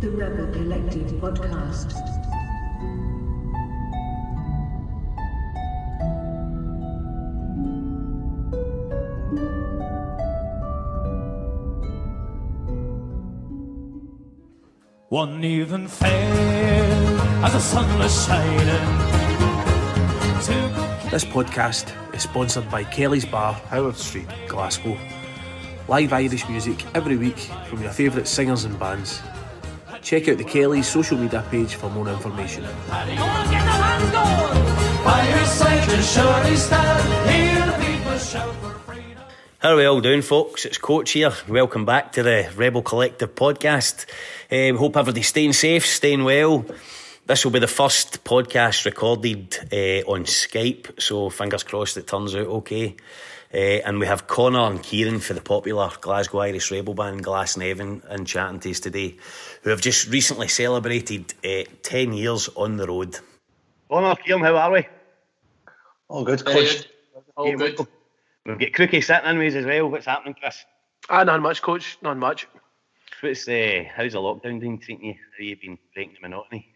The Rebel Collective Podcast. One even fell as the sun was shining. This podcast is sponsored by Kelly's Bar, Howard Street, Glasgow. Live Irish music every week from your favourite singers and bands. Check out the Kelly's social media page for more information. How are we all doing, folks? It's Coach here. Welcome back to the Rebel Collective Podcast. We hope everybody's staying safe, staying well. This will be the first podcast recorded on Skype, so fingers crossed it turns out okay. And we have Connor and Kieran for the popular Glasgow Irish rebel band Glasnevin and chatting to us today, who have just recently celebrated 10 years on the road. Connor, Kieran, how are we? All good, Coach. All good. We've got Crookie sitting in with us as well. What's happening, Chris? None much, Coach. None much. How's the lockdown been treating you? How have you been breaking the monotony?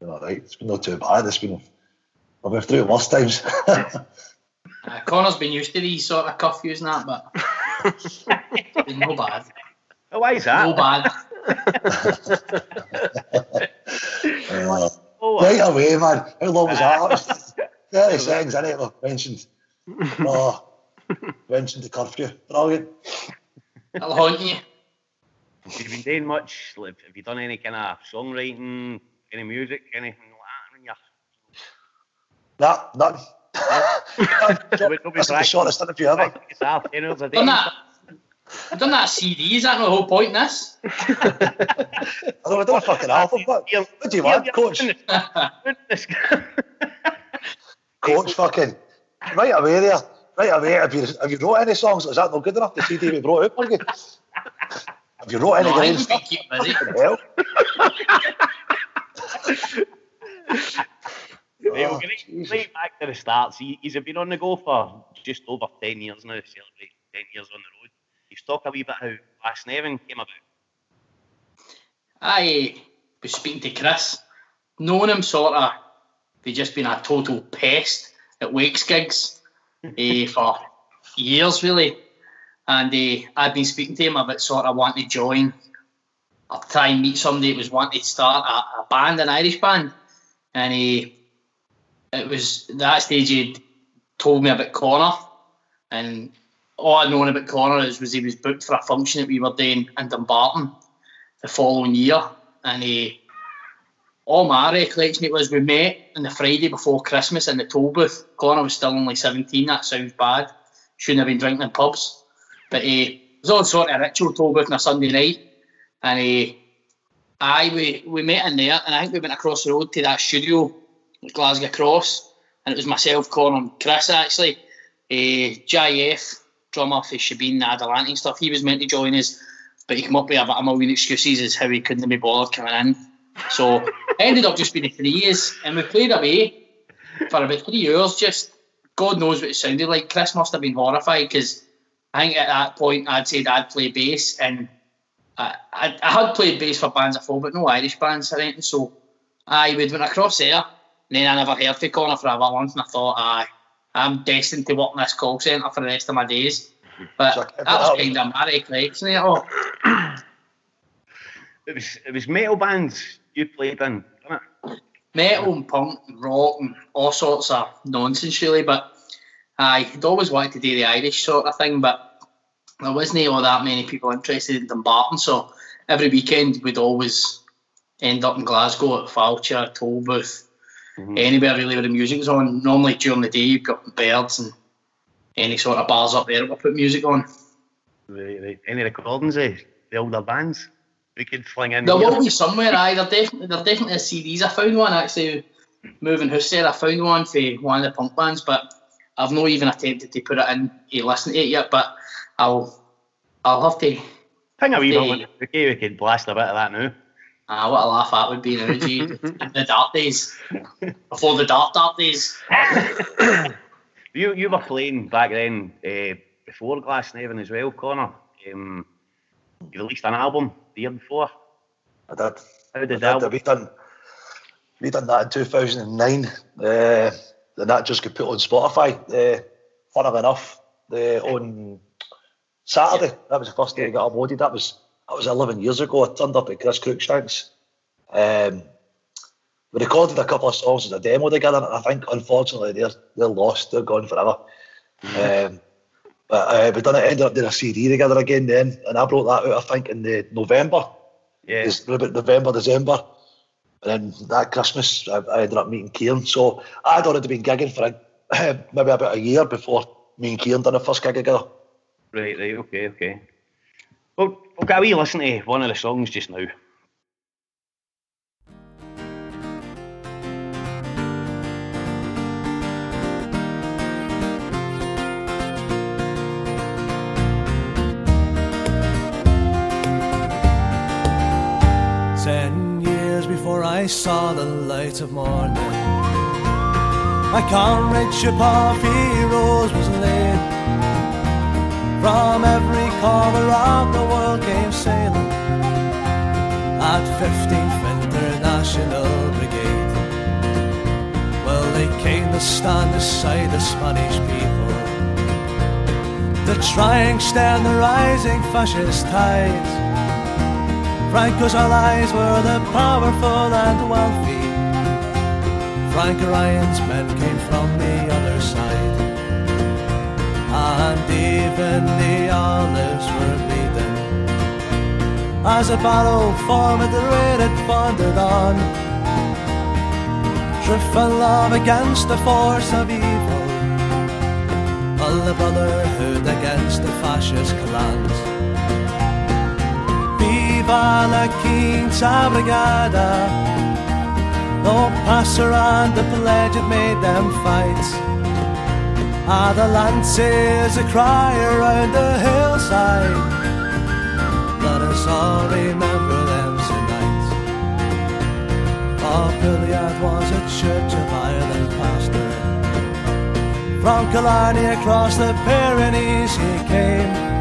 Been all right. It's been not too bad. I've been through it worse times. Connor's been used to these sort of curfews and that, but it's been no bad. Oh, why is that? No bad. Right away, man. How long was that? Was 30 seconds, innit? Look, mentioned the curfew. Brilliant. That'll haunt you. Have you been doing much? Have you done any kind of songwriting, any music, anything like that? None. That's the shortest interview you ever. I've done that CD. Is that the whole point in this? Although I don't fucking album, but what do you want, Coach? Coach, fucking right away there. Right away. Have you wrote any songs? Is that not good enough? The CD we brought out, Morgan. Have you wrote any great stuff? We'll get right back to the start. So he's been on the go for just over 10 years now, celebrating 10 years on the road. He's talked a wee bit how Glasnevin came about. I was speaking to Chris, known him sort of, he'd just been a total pest at Wakes gigs for years really, and I'd been speaking to him about sort of wanting to join or try and meet somebody that was wanting to start a band, an Irish band, and it was at that stage he'd told me about Connor, and all I'd known about Connor was he was booked for a function that we were doing in Dumbarton the following year, and all my recollection it was we met on the Friday before Christmas in the Toll Booth. Connor was still only 17, that sounds bad, shouldn't have been drinking in pubs, but it was all sort of ritual Toll Booth on a Sunday night, and we met in there, and I think we went across the road to that studio Glasgow Cross, and it was myself, Connor and Chris actually. JF, drummer for Shabeen, the Adelante and stuff, he was meant to join us, but he came up with about a million excuses as how he couldn't be bothered coming in. So it ended up just being 3 years, and we played away for about 3 years, just God knows what it sounded like. Chris must have been horrified, because I think at that point I'd said I'd play bass, and I had played bass for bands before, but no Irish bands or anything, so I would went across there. And then I never heard from Connor for a while, and I thought, I'm destined to work in this call centre for the rest of my days. But that was kind of my recollection of it all. It was metal bands you played in, wasn't it? Metal and punk and rock and all sorts of nonsense, really. But I'd always wanted to do the Irish sort of thing, but there wasn't all that many people interested in Dumbarton. So every weekend we'd always end up in Glasgow at Falcher, Toll Booth. Mm-hmm. Anywhere really where the music was on. Normally during the day you've got Birds and any sort of bars up there that will put music on. Right. Any recordings of the older bands we could fling in? There will be somewhere, aye. There definitely is CDs. I found one actually, Moving House there, I found one for one of the punk bands, but I've not even attempted to put it in to listen to it yet, but I'll have to ping a wee moment. Okay, we could blast a bit of that now. What a laugh that would be now, G. In the dark days. Before the dark days. You were playing back then, before Glasnevin as well, Connor. You released an album the year before. I did. How did that? We done that in 2009, and that just got put on Spotify. Funnily enough, on Saturday, that was the first day I got uploaded. That was 11 years ago. I turned up at Chris Crookshanks. We recorded a couple of songs as a demo together, and I think unfortunately they're lost, they're gone forever. But we done it, ended up doing a CD together again then, and I brought that out I think in the November. Yeah. November, December. And then that Christmas I ended up meeting Kieran. So I'd already been gigging for maybe about a year before me and Kieran done the first gig together. Right, okay. Well, can we listen to one of the songs just now? I saw the light of morning. My comradeship of heroes was laid. From every corner of the world came sailing at 15th International Brigade. Well, they came to stand beside the Spanish people, to try and stand the rising fascist tides. Franco's allies were the powerful and wealthy. Frank Ryan's men came from the other side, and even the olives were bleeding as a battle formidable thundered on. Truth and love against the force of evil, all the brotherhood against the fascist clans. Viva la Quinta Brigada, no passeran, the pledge it made them fight. Ah, the lances a cry around the hillside, let us all remember them tonight. For Billiard was a church of Ireland pastor, from Killarney across the Pyrenees he came.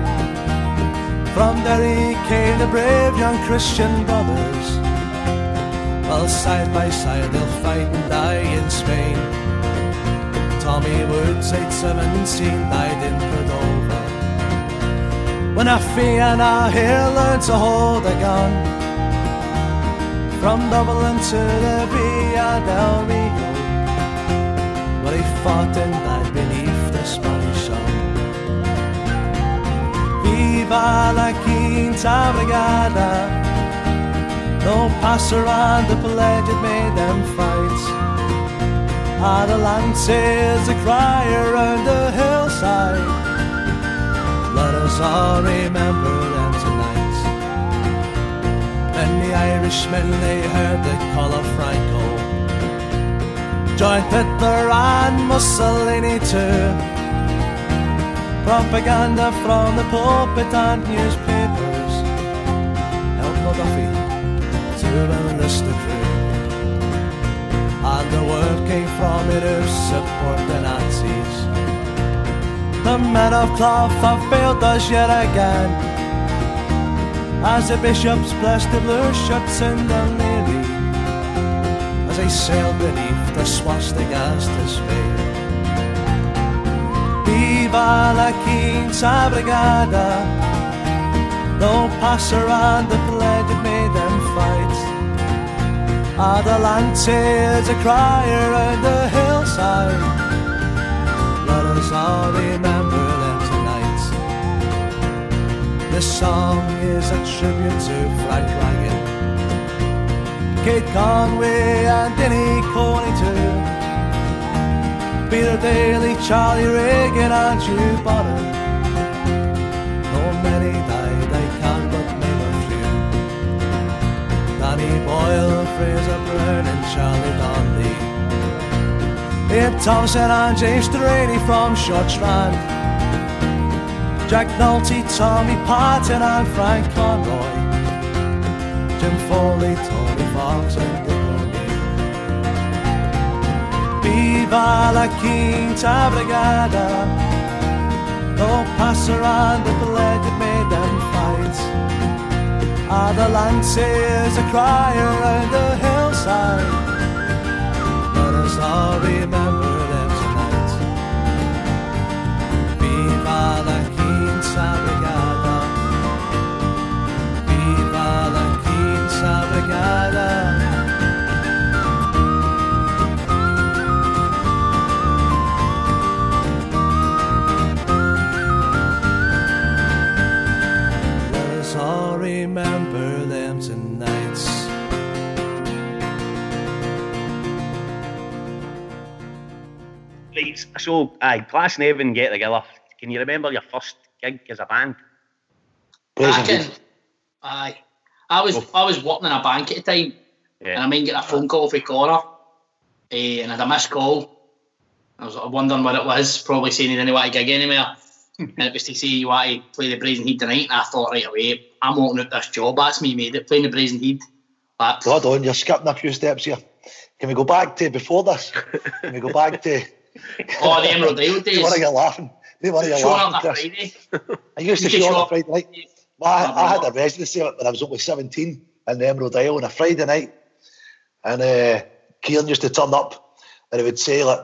From Derry came the brave young Christian brothers. Well, side by side they'll fight and die in Spain. Tommy Woods, aged 17, died in Cordova, when a Fianna here learned to hold a gun. From Dublin to the Via del Rego, where he fought and died beneath the Spanish sun. Viva la Quinta Brigada, no passeran, the pledge it made them fight. Ah, the lances a cry around the hillside, let us all remember them tonight. Many Irishmen, they heard the call of Franco, joined Hitler and Mussolini too. Propaganda from the pulpit and newspapers helped Gaddafi to enlist the crew, and the word came from it to support the Nazis. The men of cloth have failed us yet again, as the bishops blessed the blue shirts in the Navy, as they sailed beneath the swastikas to Spain. Viva la Quinta Brigada, no passeran, the pledge it made them fight. Ah, the lances a cry around the hillside, let us all remember them tonight. This song is a tribute to Frank Ryan, Kate Conway and Denny Coney too, Peter Daly, Charlie Reagan and Hugh Bonham. Though many died, I can't but name a few. Danny Boyle, Fraser Byrne and Charlie Donnelly, Abe Thompson and James Delaney from Shortstrand, Jack Nolte, Tommy Parton and Frank Conroy, Jim Foley, Tony Fox and Dick. Viva la Quinta Brigada, no passeran, the pledge it made them fight. Ah, the lancers are crying around the hillside. Let us all remember them tonight. Viva la Quinta Brigada. Viva la Quinta Brigada. Remember them tonight. Right, so Glasnevin get together. Can you remember your first gig as a band? I was working in a bank at the time, yeah. And I mean, get a phone call from Connor, and I had a missed call. I was wondering what it was, probably saying he didn't want to gig anywhere. And it was to say you want to play the Brazen Head tonight, and I thought right away, I'm walking out this job, that's me made it, playing the Brazen Head. Like, hold on, you're skipping a few steps here. Can we go back to before this? Can we go back to the Emerald Isle days? Don't worry, you're laughing. Don't worry, you're laughing. I used to show up on a Friday night. I had a residency when I was only 17 in the Emerald Isle on a Friday night, and Kieran used to turn up and he would say like,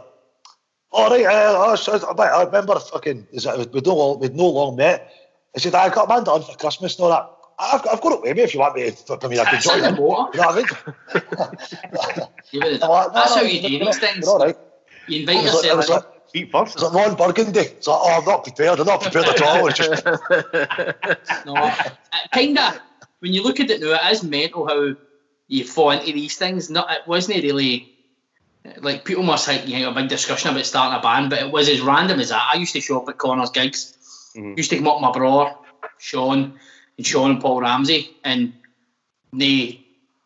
I remember fucking. We'd no long met. I said, I got a man done for Christmas and all that. I've got it with me if you want me. I mean, I can join in. You know what I mean? That's how you do these things. All right. You invite yourself. Feet first. It's like Ron Burgundy. It's like, oh, I'm not prepared at all. No, kinda. When you look at it now, it is mental how you fall into these things. It wasn't really. Like, people must think you had a big discussion about starting a band, but it was as random as that. I used to show up at Connor's gigs. Mm-hmm. Used to come up with my brother, Sean and Paul Ramsey, and they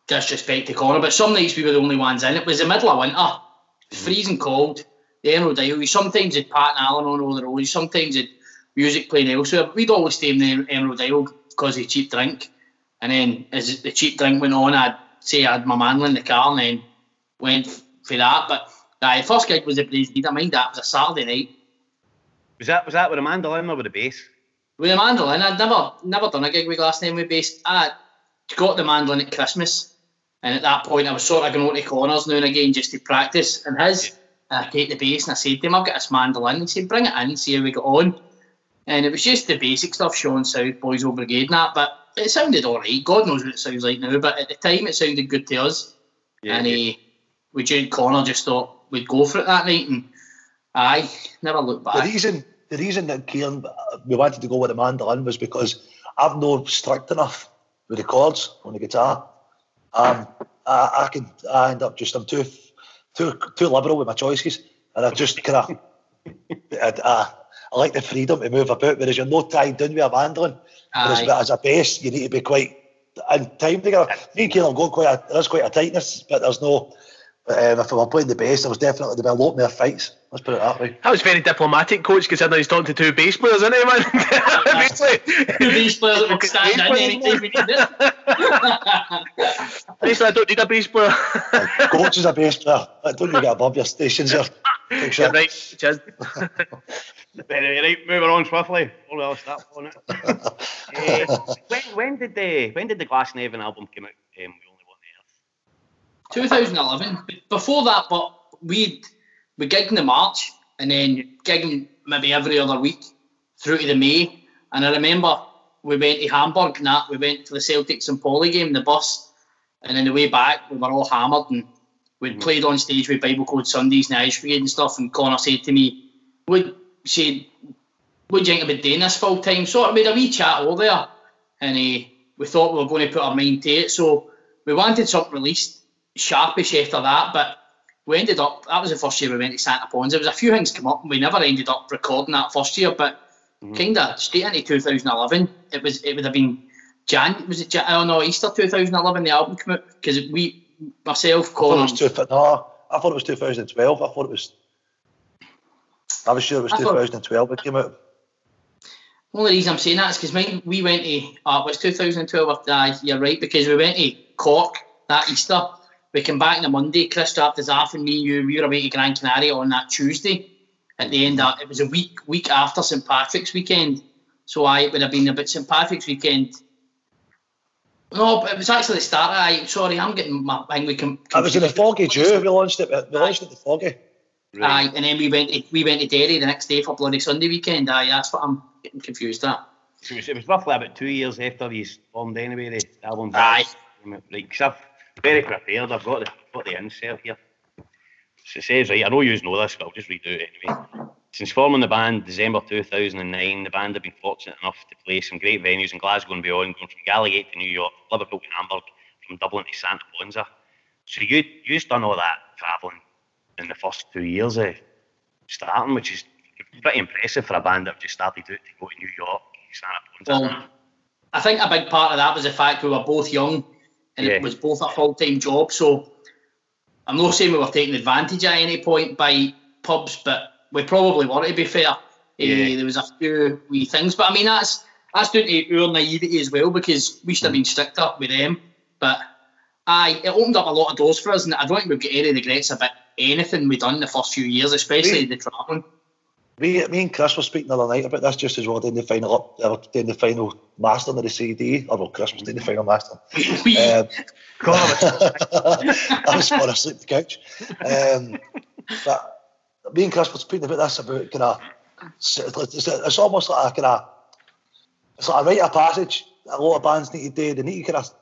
disrespect to Connor, but some nights we were the only ones in. It was the middle of winter. It was freezing cold. The Emerald Isle. Sometimes had Pat and Alan on all the roads. Sometimes had music playing elsewhere. We'd always stay in the Emerald Isle because of cheap drink. And then as the cheap drink went on, I'd say I had my manly in the car and then went for that, but the first gig was the Brazen Head. I mind that, it was a Saturday night. Was that with a mandolin or with a bass? With a mandolin. I'd never done a gig with Glasnevin with bass. I got the mandolin at Christmas, and at that point I was sort of going over to Connors now and again just to practice, and I take the bass and I said to him, I've got this mandolin, and he said, bring it in and see how we got on. And it was just the basic stuff, Sean South, Boys Old Brigade and that, but it sounded alright. God knows what it sounds like now, but at the time it sounded good to us. Yeah, and with Jude Connor, just thought we'd go for it that night, and I never looked back. The reason that Kieran, we wanted to go with the mandolin was because I've no strict enough with the chords on the guitar. I end up just, I'm too liberal with my choices, and I just kind of, I like the freedom to move about, whereas you're not tied down with a mandolin. Whereas as a bass, you need to be quite in time together. Me and Kieran have got there's quite a tightness, but there's no. If I were playing the bass, there was definitely a lot more fights. Let's put it that way. That was very diplomatic, coach, considering he's talking to two bass players, isn't he, man? Two bass players that would stand in any time we need it. Basically, I don't need a bass player. Coach is a bass player. Don't you get above your stations here. Sure. Yeah, right, cheers. Right, moving on swiftly. I'll start on it. When did the Glasnevin album come out? 2011. Before that, but we gigged in the March and then gigging maybe every other week through to the May. And I remember we went to Hamburg and that, we went to the Celtics and Poly game, the bus, and on the way back we were all hammered and we'd played on stage with Bible Code Sundays and the Irish Brigade and stuff, and Connor said to me, what do you think about doing this full time? So I made a wee chat over there, and we thought we were going to put our mind to it, so we wanted something released sharpish after that, but we ended up, that was the first year we went to Santa Ponza. There was a few things come up and we never ended up recording that first year, but kind of straight into 2011. It would have been Easter 2011 the album came out, because I thought it was 2012. I was sure it was 2012 it came out. The only reason I'm saying that is because we went to it was 2012, you're right, because we went to Cork that Easter. We came back on the Monday, Chris dropped his off, and we were away to Gran Canaria on that Tuesday. At the end of it was a week after St Patrick's weekend. So it would have been about St Patrick's weekend No, but it was actually the starter. Sorry, I'm getting my thing. I was in the Foggy Jew. We launched it. We launched it the Foggy. Really? Aye, and then we went to Derry the next day for bloody Sunday weekend. Aye, that's what I'm getting confused at. It was roughly about 2 years after he's formed anyway. The album. Aye. Right, because I'm very prepared. I've got the insert here. So it says, right, I know you know this, but I'll just redo it anyway. Since forming the band December 2009, the band have been fortunate enough to play some great venues in Glasgow and beyond, going from Gallagher to New York, Liverpool to Hamburg, from Dublin to Santa Ponza. So you've done all that travelling in the first 2 years of starting, which is pretty impressive for a band that just started out to go to New York, Santa Ponza. I think a big part of that was the fact we were both young and It was both a full-time job, so I'm not saying we were taking advantage at any point by pubs, but we probably were, to be fair. Yeah. There was a few wee things, but I mean, that's due to our naivety as well, because we should have been strict up with them, but it opened up a lot of doors for us, and I don't think we've got any regrets about anything we've done in the first few years, especially the travelling. Me and Chris were speaking the other night about this just as well, doing the final mastering of the CD. Or well, Chris was doing the final mastering. I was falling asleep on the couch. But me and Chris were speaking about this, about kind of, it's almost like a kind of, it's like a rite of passage. A lot of bands need to do. You need to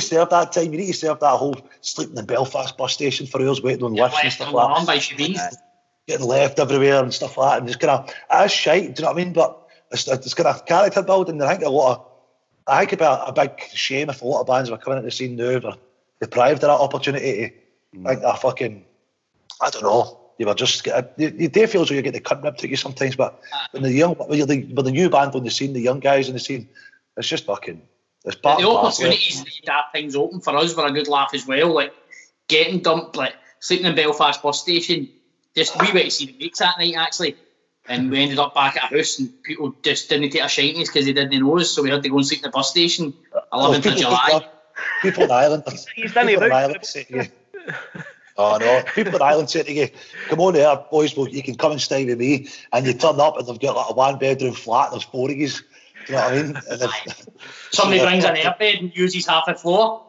serve that time. You need to serve that whole sleeping in Belfast bus station for hours waiting on lifts and stuff like that. Getting left everywhere and stuff like that, and just kind of, that's shite, do you know what I mean? But it's kind of character building. I think it'd be a big shame if a lot of bands were coming into the scene now were deprived of that opportunity to think they're fucking, I don't know, you were just, you do feel as though you get the cunt ripped to you sometimes, but when the new band on the scene, the young guys on the scene, it's just fucking, it's part of the opportunities that things open for us were a good laugh as well, like getting dumped, like sleeping in Belfast bus station. We went to see the Greeks that night, actually, and we ended up back at a house, and people just didn't take a shite because they didn't know us, so we had to go and sleep in the bus station 11th of July. People in Ireland said to you, oh no, people in Ireland said to you, come on here, boys, you can come and stay with me, and you turn up and they've got like a one-bedroom flat, there's four of you, do you know what I mean? Somebody brings an airbed and uses half a floor,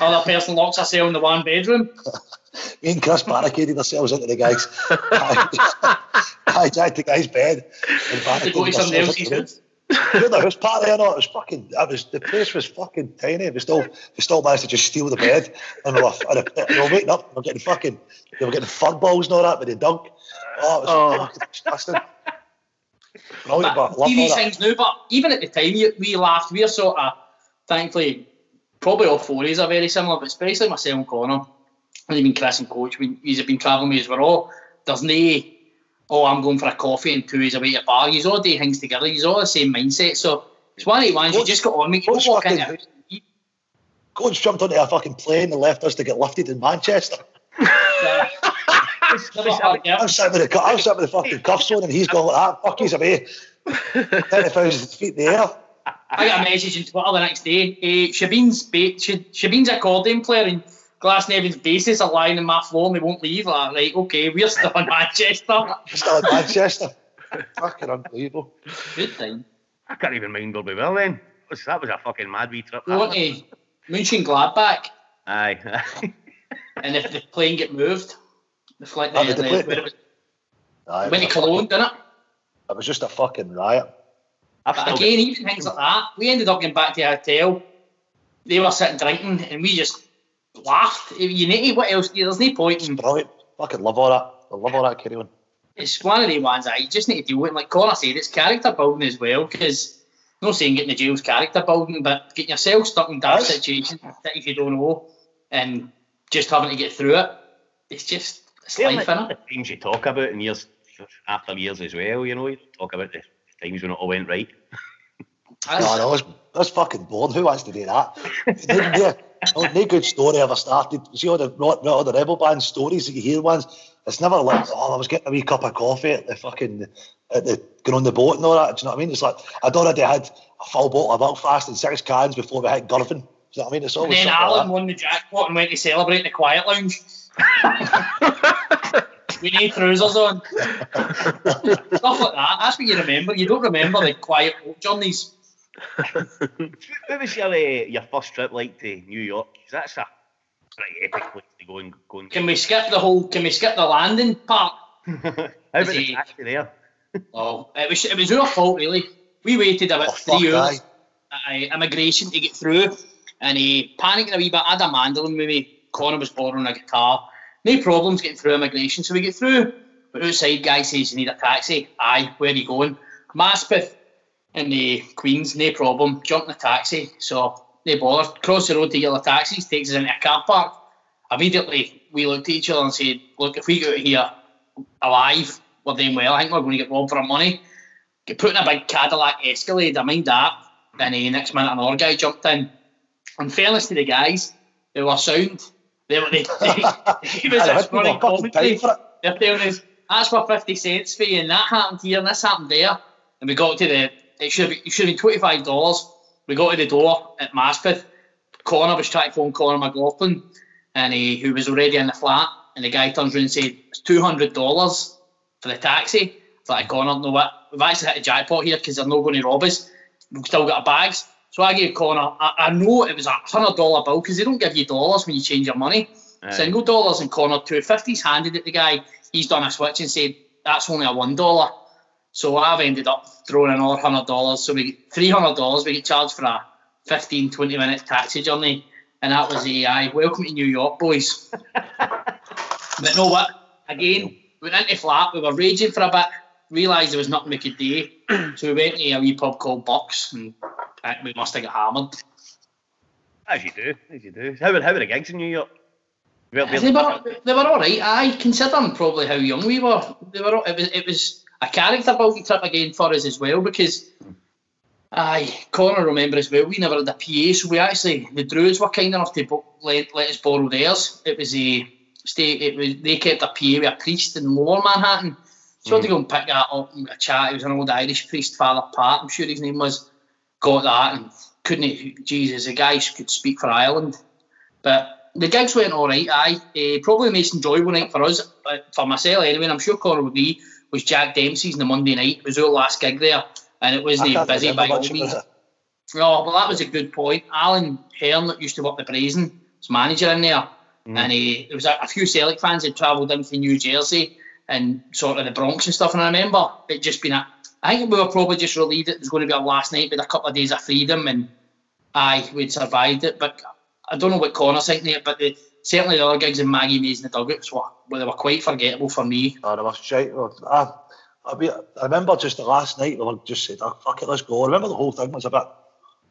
another person locks herself in the one bedroom. Me and Chris barricaded ourselves into the guys. I jacked the guy's bed and barricaded ourselves into the room. The house party or not, the place was fucking tiny. We still managed to just steal the bed, and we were waking up. They were getting fud balls and all that with the dunk. Oh, it was disgusting. But these things now, but even at the time, we laughed. We're sort of, thankfully, probably all four of us are very similar, but especially myself and Connor. And even Chris and Coach, he's been travelling with us, we're all, there's no, oh, I'm going for a coffee and 2 days away to a bar. He's all doing things together, he's all the same mindset. So it's one of the ones you just got on, mate. You don't walk in the house and eat. Coach jumped onto a fucking plane and left us to get lifted in Manchester. I'm sitting with the fucking cuffs on and he's gone like that, fuck, he's away. 30,000 feet in the air. I got a message on Twitter the next day. Shabeen's accordion player and Glasnevin's bases are lying in my floor and they won't leave. Like, right, okay, we're still in Manchester. Fucking unbelievable. Good time. I can't even mind where we were then. That was a fucking mad wee trip. We went to Mönchengladbach. Aye. And if the plane get moved, went to Cologne, didn't it? It was just a fucking riot. Even things like that, we ended up getting back to the hotel. They were sitting drinking and we just laughed. You need to, what else? There's no point in. Brilliant. Fucking love all that. I love all that, Kieran. It's one of the ones that you just need to deal with. And like Connor said, it's character building as well, because I'm not saying getting the jail's character building, but getting yourself stuck in dark situations that if you don't know and just having to get through it, it's just life, innit? The things you talk about in years after years as well, you know, you talk about the times when it all went right. That's fucking boring. Who wants to do that? No good story ever started. See all the rebel band stories that you hear ones. It's never like, oh, I was getting a wee cup of coffee going on the boat and all that. Do you know what I mean? It's like I'd already had a full bottle of Belfast and 6 cans before we hit Girvan. Do you know what I mean? It's always. And then Alan won the jackpot and went to celebrate in the quiet lounge. We need trousers on. Stuff like that. That's what you remember. You don't remember the quiet journeys. What was your first trip like to New York? That's a pretty epic place to go and Can we skip the landing part? How about the taxi there? Oh, it was our fault really. We waited about 3 hours at immigration to get through, and he panicked a wee bit. I had a mandolin with me. Connor was borrowing a guitar. No problems getting through immigration, so we get through. But outside, guy says you need a taxi. Aye, where are you going? Maspeth in the Queens, no problem. Jumped in the taxi, so no bother. Cross the road to yellow taxis, takes us into a car park. Immediately, we looked at each other and said, "Look, if we go out here alive, we're doing well. I think we're going to get robbed for our money." Get put in a big Cadillac Escalade, I mind that. And the next minute, another guy jumped in. In fairness to the guys, who were sound. He was exploring commentary. They're telling us, that's for 50 cents for you, and that happened here, and this happened there. And we got to it should have been $25. We got to the door at Maspeth. Connor was trying to phone Connor McLaughlin, and who was already in the flat, and the guy turns around and said, it's $200 for the taxi. I like, Connor, know what? We've actually hit a jackpot here because they're not going to rob us. We've still got our bags. So I gave Connor, I know it was $100 bill because they don't give you dollars when you change your money. Right. $1 and Connor $2.50s handed at the guy. He's done a switch and said, that's only a $1. So I've ended up throwing another $100. So we get $300. We get charged for a 15, 20-minute taxi journey. And that was AI. Welcome to New York, boys. But know what? Again, we went into flat. We were raging for a bit. Realised there was nothing we could do, so we went to a wee pub called Bucks, and we must have got hammered. As you do. How were the gigs in New York? They were all right. I considering probably how young we were. It was a character building trip again for us as well because Connor remember as well. We never had a PA, so we actually the Druids were kind enough to let us borrow theirs. They kept a PA with a priest in Lower Manhattan. So I had to go and pick that up and chat. He was an old Irish priest, Father Pat, I'm sure his name was. Got that and couldn't, Jesus, the guy could speak for Ireland. But the gigs went all right, aye. Probably the most enjoyable night for us, for myself anyway, and I'm sure Conor would be, was Jack Dempsey's on the Monday night. It was our last gig there, and it wasn't busy by all means. Oh, well, that was a good point. Alan Hearn, that used to work the Brazen, was manager in there, and there was a few Celtic fans had travelled in from New Jersey, and sort of the Bronx and stuff, and I remember it just been I think we were probably just relieved it was going to be our last night with a couple of days of freedom, and we'd survived it, but I don't know what Connor's thinking it, but certainly the other gigs in Maggie Mays and the Dugouts were quite forgettable for me. Oh, they were shite. I remember just the last night we just said, oh, fuck it, let's go. I remember the whole thing was a bit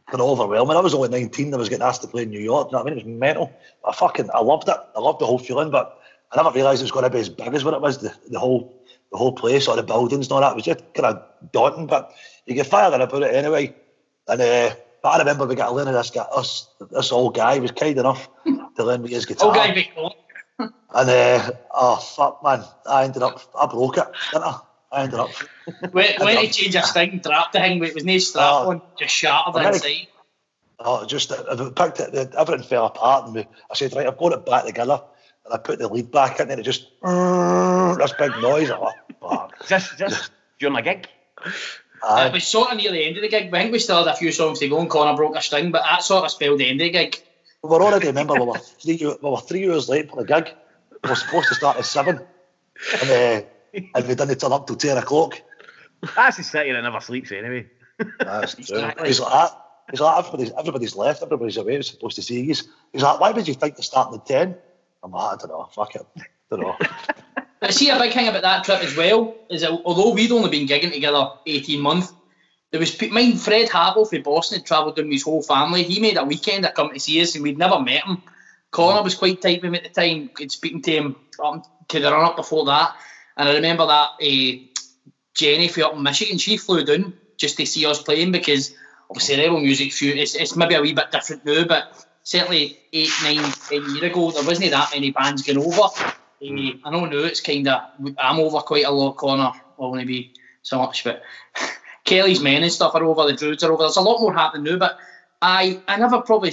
kind of overwhelming. I was only 19 and I was getting asked to play in New York, you know what I mean? It was mental. I loved it. I loved the whole feeling, but I never realised it was going to be as big as what it was, the whole place or the buildings and all that. It was just kind of daunting, but you get fired up about it anyway. And but I remember we got a loan of this old guy. He was kind enough to lend me his guitar. Old guy, big boy. And oh fuck, man! I broke it, didn't I? I ended up. When he changed his thing, dropped the thing. It was no strap on, just shattered inside. Oh, just everything fell apart, and I said, right, I've got it back together. And I put the lead back in, and it just this big noise. Oh, fuck. Just during a gig. It was sort of near the end of the gig. I think we still had a few songs to go, and Connor broke a string, but that sort of spelled the end of the gig. We were already, remember, we were 3 hours late for the gig. We were supposed to start at 7, and we didn't turn up till 10 o'clock. That's the city that never sleeps anyway. That's true. Exactly. He's like that. He's like everybody's left. Everybody's away. We're supposed to see you. He's like, why would you think they're starting at 10? I'm like, I don't know, fuck it, I don't know. But see, a big thing about that trip as well is that although we'd only been gigging together 18 months, there was Fred Havel from Boston had travelled down with his whole family. He made a weekend of coming to see us, and we'd never met him. Connor was quite tight with him at the time, we'd speaking to him to the run-up before that. And I remember that Jenny from up in Michigan, she flew down just to see us playing because obviously rebel music, it's maybe a wee bit different now, but certainly 8, 9, 10 years ago, there wasn't that many bands going over. I know now it's kind of, I'm over quite a lot, Connor. I won't be so much, but Kelly's men and stuff are over, the Druids are over. There's a lot more happening now, but I never probably,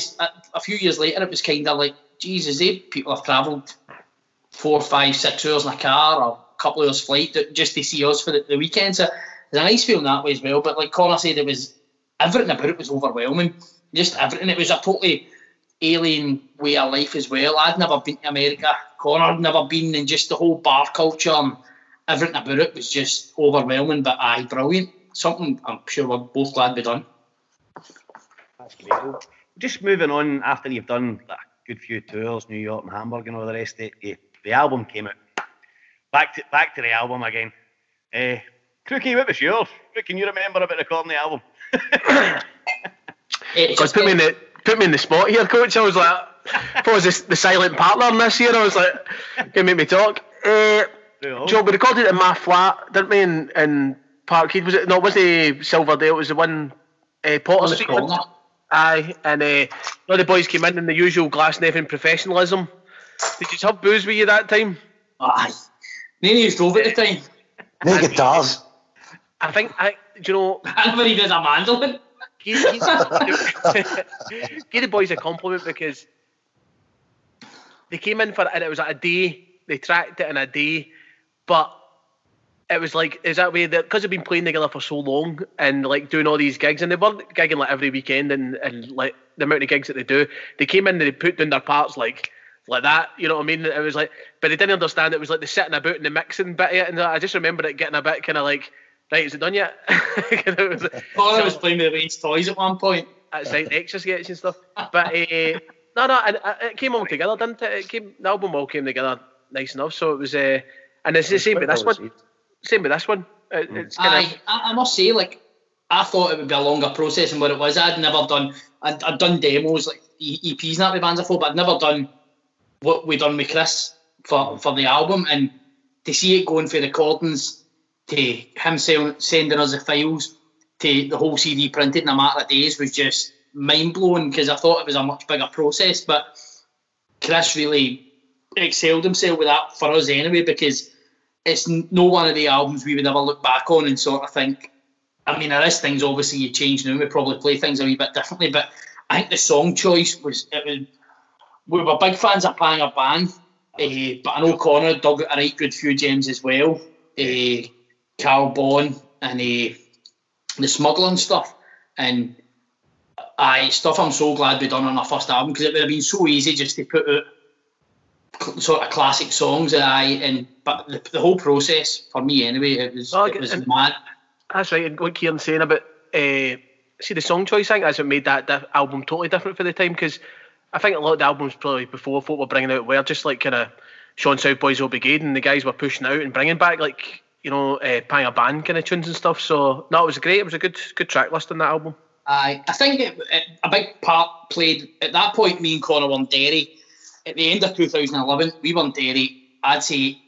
a few years later, it was kind of like, Jesus, people have travelled 4, 5, 6 hours in a car or a couple of hours flight just to see us for the weekend. So there's a nice feeling that way as well, but like Connor said, it was everything about it was overwhelming. Just everything. It was a totally alien way of life as well. I'd never been to America. Connor had never been, and just the whole bar culture and everything about it was just overwhelming. But aye, brilliant. Something I'm sure we're both glad we done. That's great. Well, just moving on, after you've done a good few tours, New York and Hamburg and all the rest of it, the album came out. Back to the album again. Crookie, what was yours? What can you remember about recording the album? God, put me in the spot here, coach. I was like, I was the silent partner in this year. I was like, can make me talk. Joe, we recorded it in my flat, didn't we? In Parkhead, was it? No, it wasn't Silverdale. It was the one Potter Street. Aye, and all the boys came in the usual Glasnevin professionalism. Did you have booze with you that time? Aye, none of you drove at the time. No guitars. I think, do you know? I never even had a mandolin. Give the boys a compliment because they came in for, and it was like a day. They tracked it in a day, but it was like, is that way that because they've been playing together for so long and like doing all these gigs, and they weren't gigging like every weekend and like the amount of gigs that they do, they came in and they put down their parts like that, you know what I mean? It was like, but they didn't understand. It was like the sitting about and the mixing bit of it, and I just remember it getting a bit kind of like, right, is it done yet? It was, Paul was playing with the Rage Toys at one point. That's right, the extra sketch and stuff. But it came all together, didn't it? The album all came together nice enough. So it was, and it's the same with this one. Same with this one. It's kinda... I must say, like, I thought it would be a longer process than what it was. I'd never done. I'd done demos like EPs and that with bands before, but I'd never done what we done with Chris for the album, and to see it going for recordings, to him sending us the files, to the whole CD printed in a matter of days was just mind-blowing, because I thought it was a much bigger process, but Chris really excelled himself with that for us anyway, because it's no one of the albums we would ever look back on and sort of think, I mean, there is things obviously you change now, we probably play things a wee bit differently, but I think the song choice was we were big fans of Banger Band, but I know Connor dug out a right good few gems as well. Cal Bond and the smuggling stuff, and stuff I'm so glad we done on our first album, because it would have been so easy just to put out sort of classic songs, but the whole process for me anyway, it was mad. That's right, and what Kieran's saying about the song choice, I think that's what made that album totally different for the time, because I think a lot of the albums probably before what we're bringing out were just like kind of Sean South Boys Old Brigade, and the guys were pushing out and bringing back like, you know, Banger Band kind of tunes and stuff. So no, it was great. It was a good track list on that album. I think a big part played at that point. Me and Connor were in Derry at the end of 2011. We were in Derry, I'd say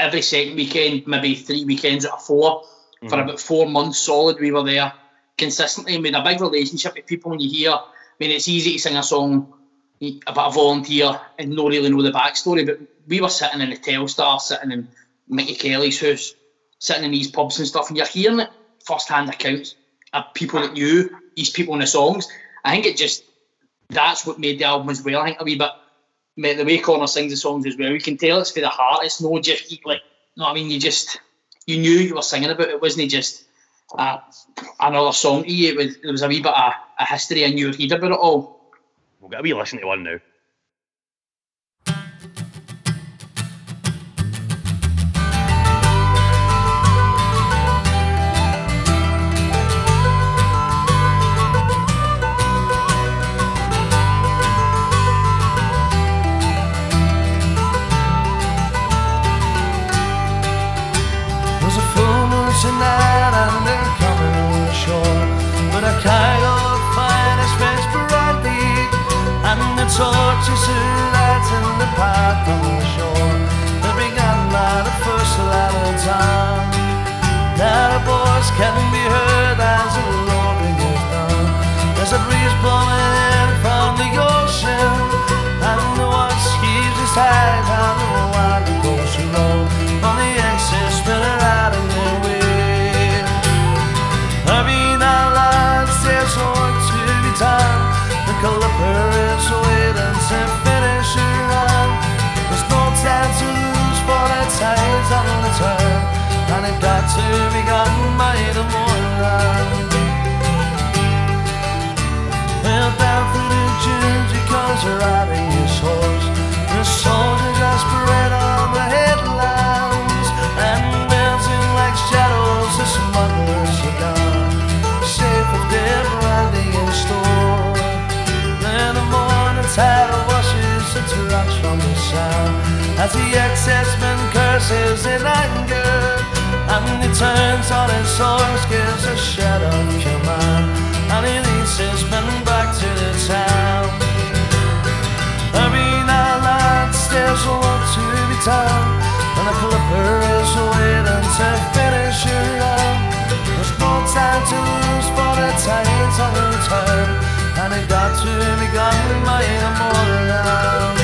every second weekend, maybe 3 weekends out of 4, for about 4 months solid. We were there consistently and made a big relationship with people. When you hear, I mean, it's easy to sing a song about a volunteer and not really know the backstory, but we were sitting in the Telstar, sitting in Mickey Kelly's house, sitting in these pubs and stuff, and you're hearing it first-hand accounts of people that knew these people in the songs. I think that's what made the album as well. I think a wee bit, the way Connor sings the songs as well, you can tell it's for the heart. It's no just like, you know what I mean, you knew you were singing about it. It wasn't just another song to you. There was a wee bit of a history, and you read about it all. We'll get a wee listen to one now. Torches who lights in the path on the shore, they began by the first light of dawn. Now a voice can be heard as the roaring is done. There's a breeze blowing in from the ocean, and the watch keeps his tide on the wide ocean road. On the exit, spinning out in the wind. I mean, our lives, there's more to be done. The caliper is and finish her run. There's no time to lose, for the tide's on the turn, and it got to be gotten by the morning. as the excessman curses in anger, and he turns on his horse, gives a shout of command, and he leads his men back to the town. Arena lads, there's a lot to be done, and the clipper is waiting to finish your run. There's more time to lose, but the tide's on the turn, and it got to me gone with my immortal.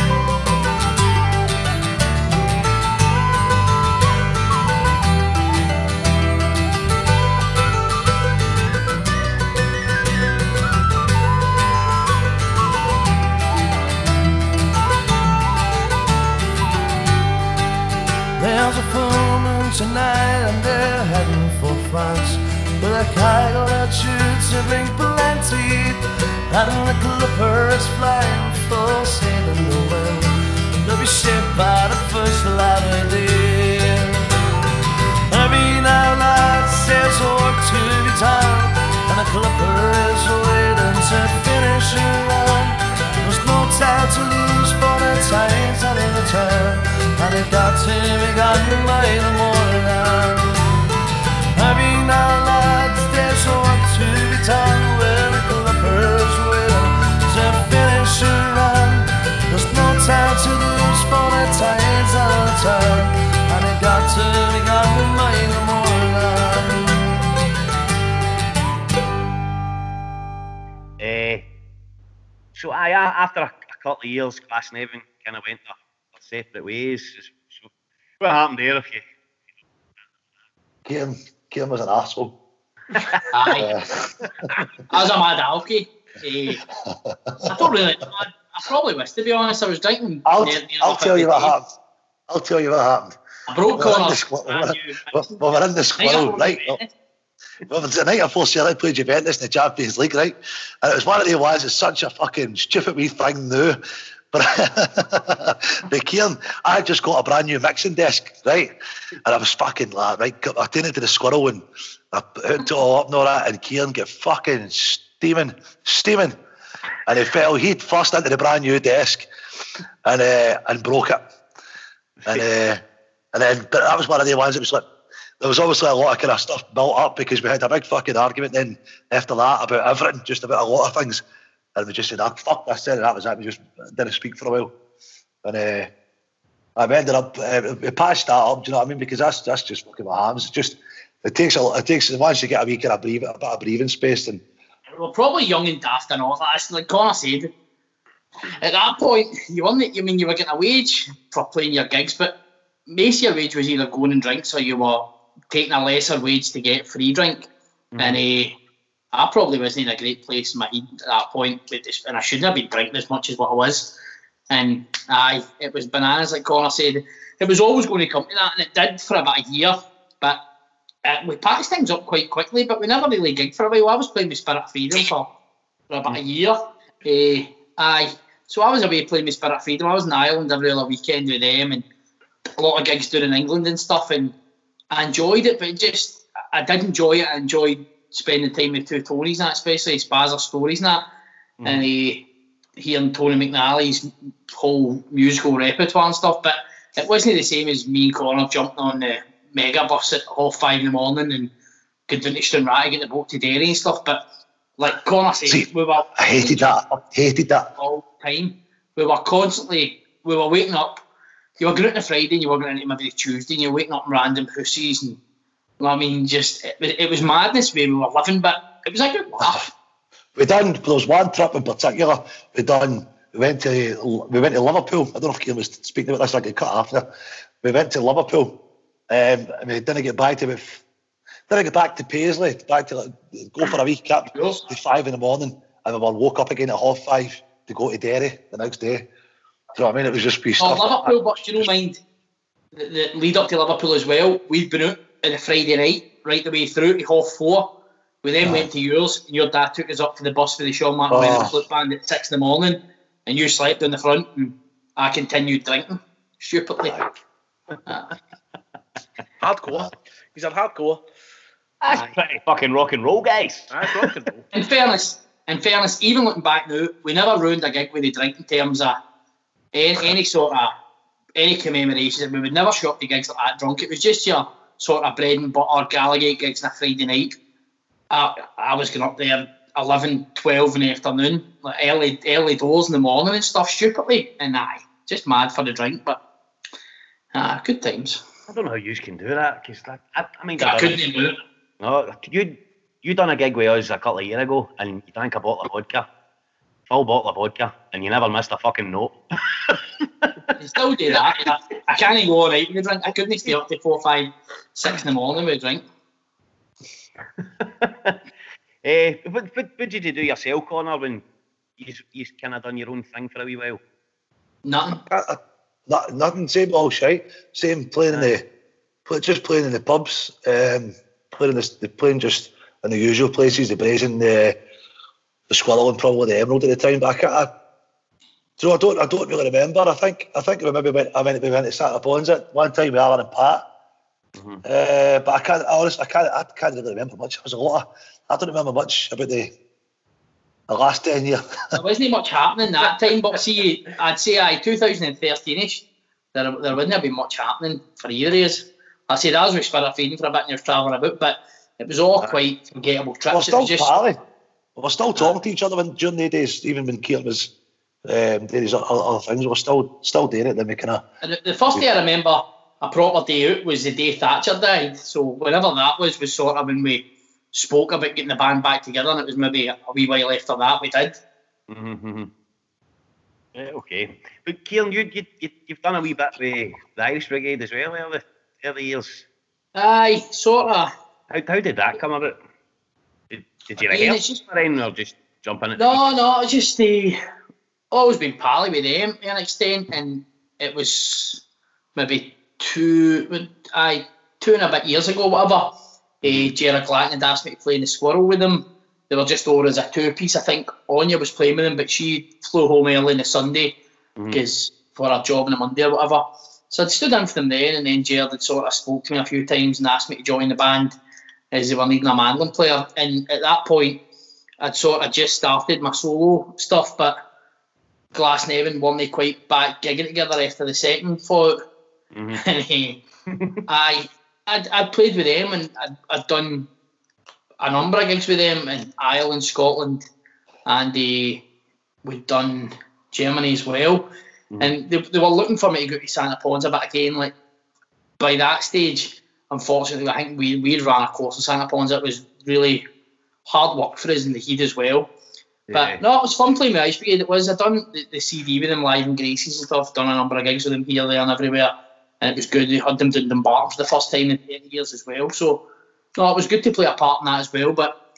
There's a full moon tonight and they're heading for France, with a cargo that shoots to bring plenty, and the clipper is flying full sail in the wind. They'll be shaped by the first light of day. Every now and then there's work to be done, and the clipper is waiting to finish your run. There's no time to lose, for the time's on the turn, and it got to me gotten by the morning hour. Every now and lads, there's work to be done, where the clippers will to finish a run. There's no time to lose, for the time's out of turn, and it got to me gotten by the morning hour. So after a couple of years, Glasnevin kind of went up separate ways. So, what happened there? If you Kieran was an asshole. I was a mad alky. I don't really. I probably was, to be honest. I was drinking. I'll tell you what happened. I broke Connor. We were in the squirrel, right? Well, the night before I played Juventus in the Champions League, right? And it was one of the ones. It's such a fucking stupid wee thing now. But Kieran, I just got a brand new mixing desk, right? And I was fucking like, right, I turned into the squirrel and I hooked it all up and all that, and Kieran got fucking steaming. And he fell, he'd first into the brand new desk and broke it. And then that was one of the ones that was like, there was obviously a lot of kind of stuff built up because we had a big fucking argument then after that about everything, just about a lot of things. And we just said, oh, fuck this, and that was it. We just didn't speak for a while. And I ended up, we patched that up, do you know what I mean? Because that's just fucking my hands. It takes, once you get a wee kind of a bit of breathing space, then. We're probably young and daft and all that. Like Connor said, at that point, you were getting a wage for playing your gigs, but most of your wage was either going and drinks or you were taking a lesser wage to get free drink. Mm. And I probably wasn't in a great place in my head at that point, and I shouldn't have been drinking as much as what I was. And it was bananas, like Connor said. It was always going to come to that, and it did for about a year. But we patched things up quite quickly, but we never really gigged for a while. I was playing with Spirit of Freedom for about a year. So I was away playing with Spirit of Freedom. I was in Ireland every other weekend with them, and a lot of gigs doing in England and stuff. And I enjoyed it, but I did enjoy it. I enjoyed spending time with two Tonys and that, especially Spazer's stories and that, and hearing Tony McNally's whole musical repertoire and stuff, but it wasn't the same as me and Connor jumping on the mega bus at 5:30 in the morning and going down to Stranraer to get the boat to Derry and stuff. But like Connor said, I hated that all the time. We were waking up, you were going out on a Friday and you were going out maybe Tuesday and you were waking up in random houses, and I mean, just it was madness where we were living, but it was a good laugh. There was one trip in particular. We went to Liverpool. I don't know if Kieran was speaking about this. I got cut off there. We went to Liverpool, and we didn't get back to Paisley. Back to go for a wee cap at 5 a.m, and we woke up again at 5:30 to go to Derry the next day. Do you know what I mean? It was just wee stuff. Liverpool, but you don't mind the lead up to Liverpool as well. We'd been out on a Friday night, right the way through to 4:30. We then went to yours, and your dad took us up to the bus for the Sean Martin Flute Band at 6 a.m, and you slept on the front, and I continued drinking stupidly. Hardcore. He's a hardcore. That's pretty fucking rock and roll, guys. That's rock and roll. In fairness, even looking back now, we never ruined a gig with the drinking terms of any sort of any commemorations. We would never show up to gigs like that drunk. It was just your sort of bread and butter Gallagher gigs on a Friday night. I was going up there 11, 12 in the afternoon, like early doors in the morning and stuff, stupidly. And just mad for the drink, but good times. I don't know how you can do that, because I mean... I couldn't do it. No, you done a gig with us a couple of years ago, and you drank a bottle of vodka, full bottle of vodka, and you never missed a fucking note. You still do that. I can't go all right with a drink. I couldn't stay up to 4, 5, 6 in the morning with a drink. What did you do yourself, Connor, when you kind of done your own thing for a wee while? Nothing. Nothing. Same old shite. Same playing in the pubs. Playing just in the usual places, the Brazen, the Squirrel, and probably the Emerald at the time. But I don't really remember. I think we maybe went to Santa Ponza at one time with Alan and Pat. Mm-hmm. But I can't really remember much. I don't remember much about the last 10 years. There wasn't much happening that time, but see, I'd say 2013ish. There wouldn't have been much happening for years. I said I was with Spirit Feeding for a bit and you're travelling about, but it was all quite forgettable trips. We're still partying. We're still talking to each other during the days, even when Kieran was doing these other things. We're still doing it. Then we kind of. The first day I remember a proper day out was the day Thatcher died. So whenever that was sort of when we spoke about getting the band back together, and it was maybe a wee while after that we did. Mm-hmm. Okay. But Kieran, you've done a wee bit with the Irish Brigade as well, early years. Aye, sort of. How did that come about? Did you rehearse for them or just jump in? No, it's just always been pally with them to an extent, and it was maybe two and a bit years ago, whatever. Gerard Glatton had asked me to play in the Squirrel with them. They were just over as a two-piece. I think Anya was playing with them, but she flew home early on a Sunday because for her job on a Monday or whatever. So I'd stood in for them then, and then Gerard had sort of spoke to me a few times and asked me to join the band as they were needing a mandolin player. And at that point, I'd sort of just started my solo stuff, but Glasnevin weren't quite back gigging together after the second fought. And I'd played with them, and I'd done a number of gigs with them in Ireland, Scotland, and we'd done Germany as well. Mm. And they were looking for me to go to Santa Ponza, but again, like by that stage, unfortunately, I think we ran a course in Santa Ponza. It was really hard work for us in the heat as well. Yeah. But no, it was fun playing with Ice Brigade. It was. I'd done the CD with them live in Gracie's and stuff, done a number of gigs with them here, there, and everywhere. And it was good. We had them doing Dumbarton for the first time in 10 years as well. So, no, it was good to play a part in that as well. But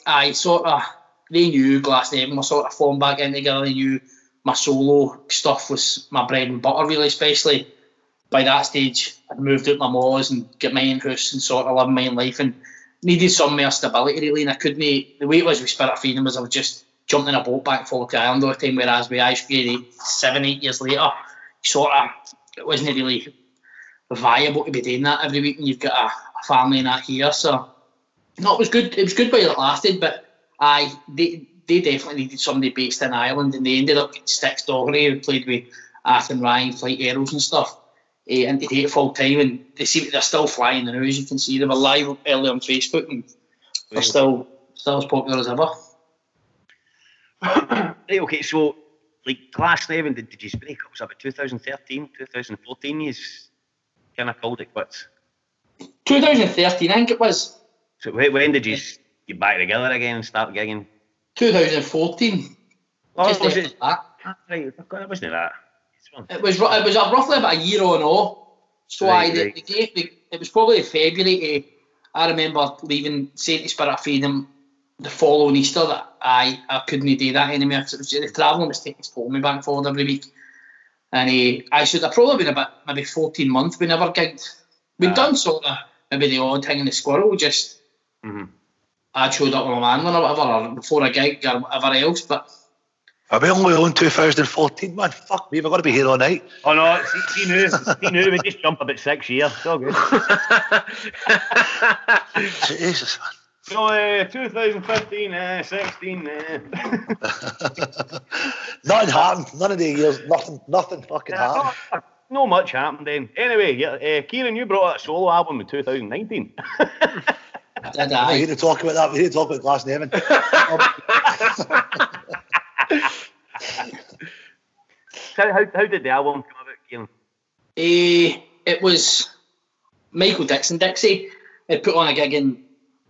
they knew Glasnevin were sort of formed back in together. They knew my solo stuff was my bread and butter, really, especially by that stage. I'd moved out my ma's and got my own house and sort of lived my own life and needed some more stability, really. And I couldn't, the way it was with Spirit of Freedom was I was just jumping in a boat back and forth to Ireland all the time, whereas with Irish Brigade, 7-8 years later, sort of, it wasn't really viable to be doing that every week when you've got a family and that here. So no, it was good. It was good while it lasted, but they definitely needed somebody based in Ireland, and they ended up getting Sticks Doherty, who played with Athan Ryan, Flight Arrows and stuff, and they did it full time, and they seem they're still flying now, as you can see. They were live early on Facebook, and they're still as popular as ever. Right, okay, so like Glasnevin, did you break up? Was that about 2013, 2014? Kind of called it quits. 2013, I think it was. So when did you get back together again and start gigging? 2014. Oh, just was it that? Right, it wasn't that. It was roughly about a year on all. So it was probably February. I remember leaving St Spirit of Freedom the following Easter. That I couldn't do that anymore because it was the travelling was taking me back and forward every week. And I should have probably been about maybe 14 months. We never gigged. We'd done sort of maybe the odd thing in the Squirrel, just I'd showed up with my man or whatever, or before a gig or whatever else. But are we only on 2014, man? Fuck me, we're going to be here all night. Oh no, he knew we just jump about 6 years. It's all good. Jesus, man. So 2015, 16. Nothing happened. None of the years. Nothing fucking happened. Not much happened then. Anyway, yeah, Kieran, you brought out a solo album in 2019. Did I? We need to talk about that. We need to talk about Glasnevin. So how did the album come about, Kieran? It was Michael Dixon Dixie had put on a gig in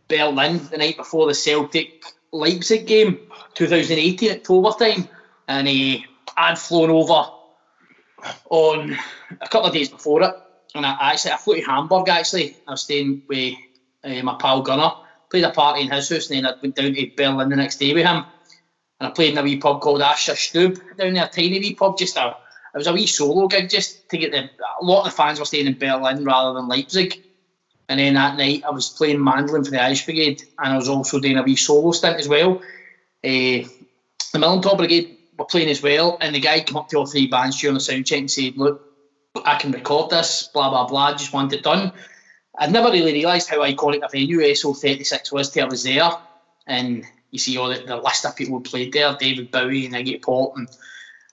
Berlin the night before the Celtic Leipzig game, 2018, October time, and I'd flown over on a couple of days before it, and I flew to Hamburg. Actually, I was staying with my pal Gunnar, played a party in his house, and then I went down to Berlin the next day with him, and I played in a wee pub called Asher Stube down there, a tiny wee pub. It was a wee solo gig just to get a lot of the fans were staying in Berlin rather than Leipzig. And then that night I was playing mandolin for the Irish Brigade, and I was also doing a wee solo stint as well. The Millennium Brigade were playing as well, and the guy came up to all three bands during the sound check and said, "Look, I can record this, blah blah blah, just want it done." I'd never really realised how iconic a venue SO36 was till I was there, and you see all the list of people who played there, David Bowie and Iggy Pop and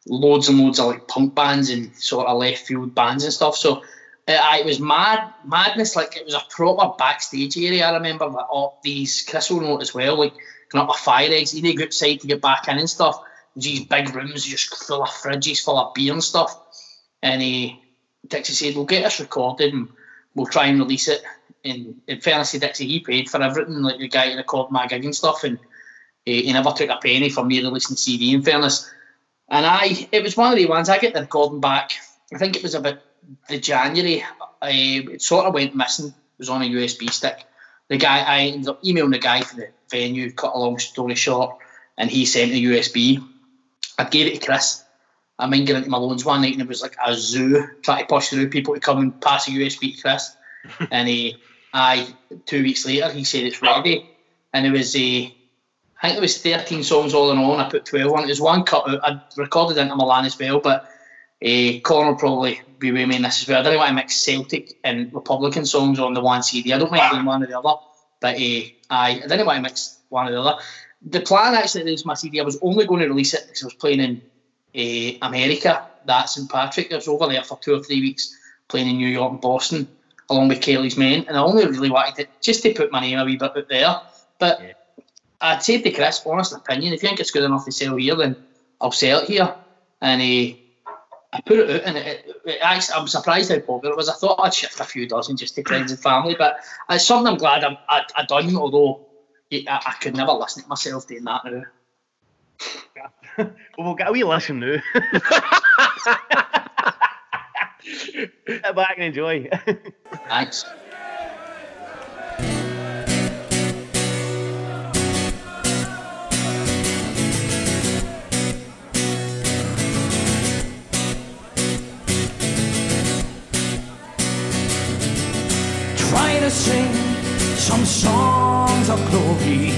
loads of like punk bands and sort of left field bands and stuff. So it was madness. Like, it was a proper backstage area. I remember like up these crystal note as well, like going up a fire exit, you need a good side to get back in and stuff. These big rooms just full of fridges, full of beer and stuff. And Dixie said, "We'll get this recorded and we'll try and release it." And in fairness to Dixie, he paid for everything, like the guy to record my gig and stuff, and he never took a penny for me releasing the CD, in fairness. And it was one of the ones, I get the recording back, I think it was about the January, it sort of went missing, it was on a USB stick. The guy, I ended up emailing the guy for the venue, cut a long story short, and he sent the USB. I gave it to Chris. I mean, getting into my loans one night, and it was like a zoo, trying to push through people to come and pass a USB to Chris. And 2 weeks later, he said it's ready. And it was I think it was 13 songs all in all, and I put 12 on. It was one cut out. I recorded into Milan as well, but Connor will probably be with me in this as well. I didn't want to mix Celtic and Republican songs on the one CD. I don't mind doing one or the other, but I didn't want to mix one or the other. The plan actually to release my CD, I was only going to release it because I was playing in America, that's St Patrick's. I was over there for 2 or 3 weeks playing in New York and Boston along with Kelly's Men, and I only really wanted it just to put my name a wee bit out there. But yeah. I'd say to Chris, honest opinion, if you think it's good enough to sell here, then I'll sell it here. And I put it out, and I'm surprised how popular it was. I thought I'd shift a few dozen just to friends and family, but it's something I'm glad I'd done, although I could never listen to myself doing that now. Well, we'll get a wee listen now. Sit back and enjoy. Thanks. Try to sing some songs of glory,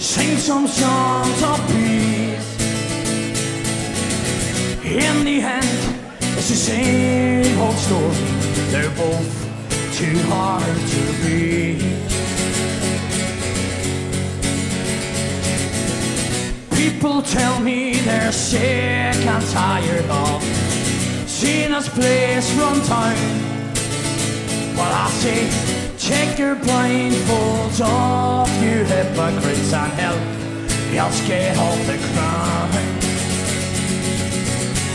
sing some songs of peace. In the end, it's the same old story. They're both too hard to reach. People tell me they're sick and tired of seeing us plays from town. But I say, take your blindfolds off, you hypocrites, and help us get off the ground.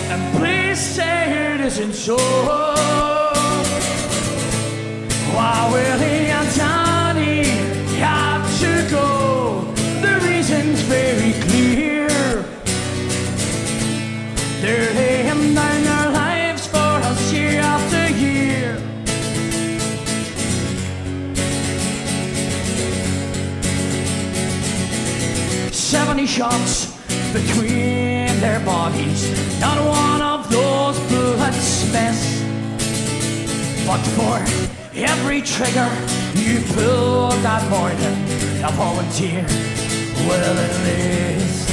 And please say it isn't so. Why Willie and Danny have to go? The reason's very clear. They're laying down their lives for us year after year. Shots between their bodies, not one of those bullets miss. But for every trigger you pulled that morning, a volunteer will enlist.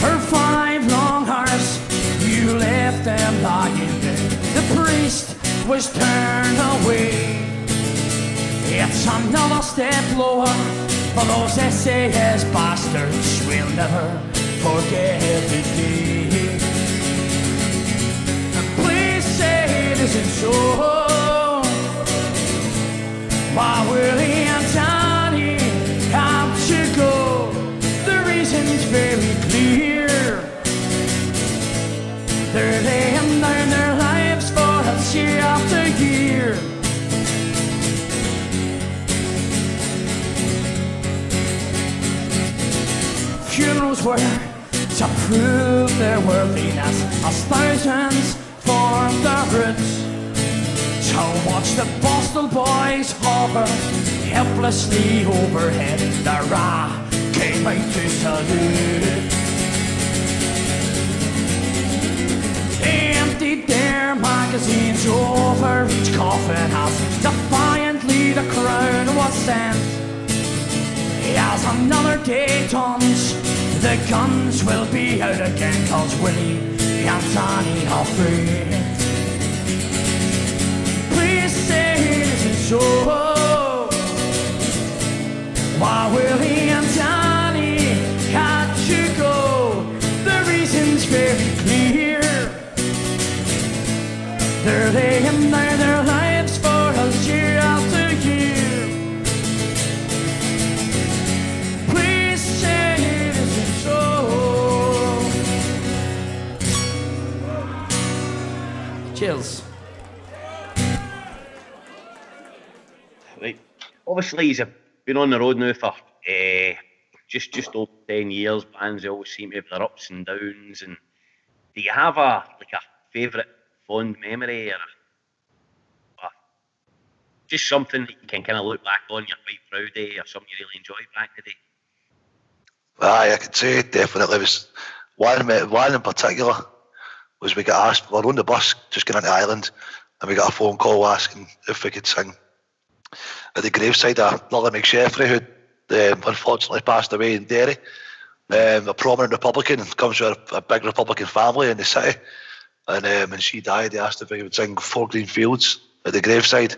For 5 long hours you left them lying there. The priest was turned away. It's another step lower for those SAS bastards. We'll never forget the day. and shore. Why Willie and Tiny have to go? The reason is very clear. They're laying down their lives for us year after year. Funerals were to prove their worthiness, as thousands formed their roots, to watch the Boston boys hover helplessly overhead. The Ra came out to salute. They emptied their magazines over each coffin as defiantly the crown was sent. As another day dawns, the guns will be out again, cause Willie and Tiny are free. Please say it isn't so. Why Willie and Tiny had to go? The reason's very clear. They're laying down their lives for us year after year. Chills. Right. Obviously, he's been on the road now for just over 10 years. Bands, they always seem to have their ups and downs. And do you have a favourite fond memory, or just something that you can kind of look back on you're quite proud of, or something you really enjoyed back in the day? Aye, I could say definitely was one in particular. Was we got asked, we were on the bus just going into Ireland, and we got a phone call asking if we could sing at the graveside of Lily McSheffrey, who unfortunately passed away in Derry, a prominent Republican, comes from a big Republican family in the city, and when she died, they asked if we would sing Four Green Fields at the graveside.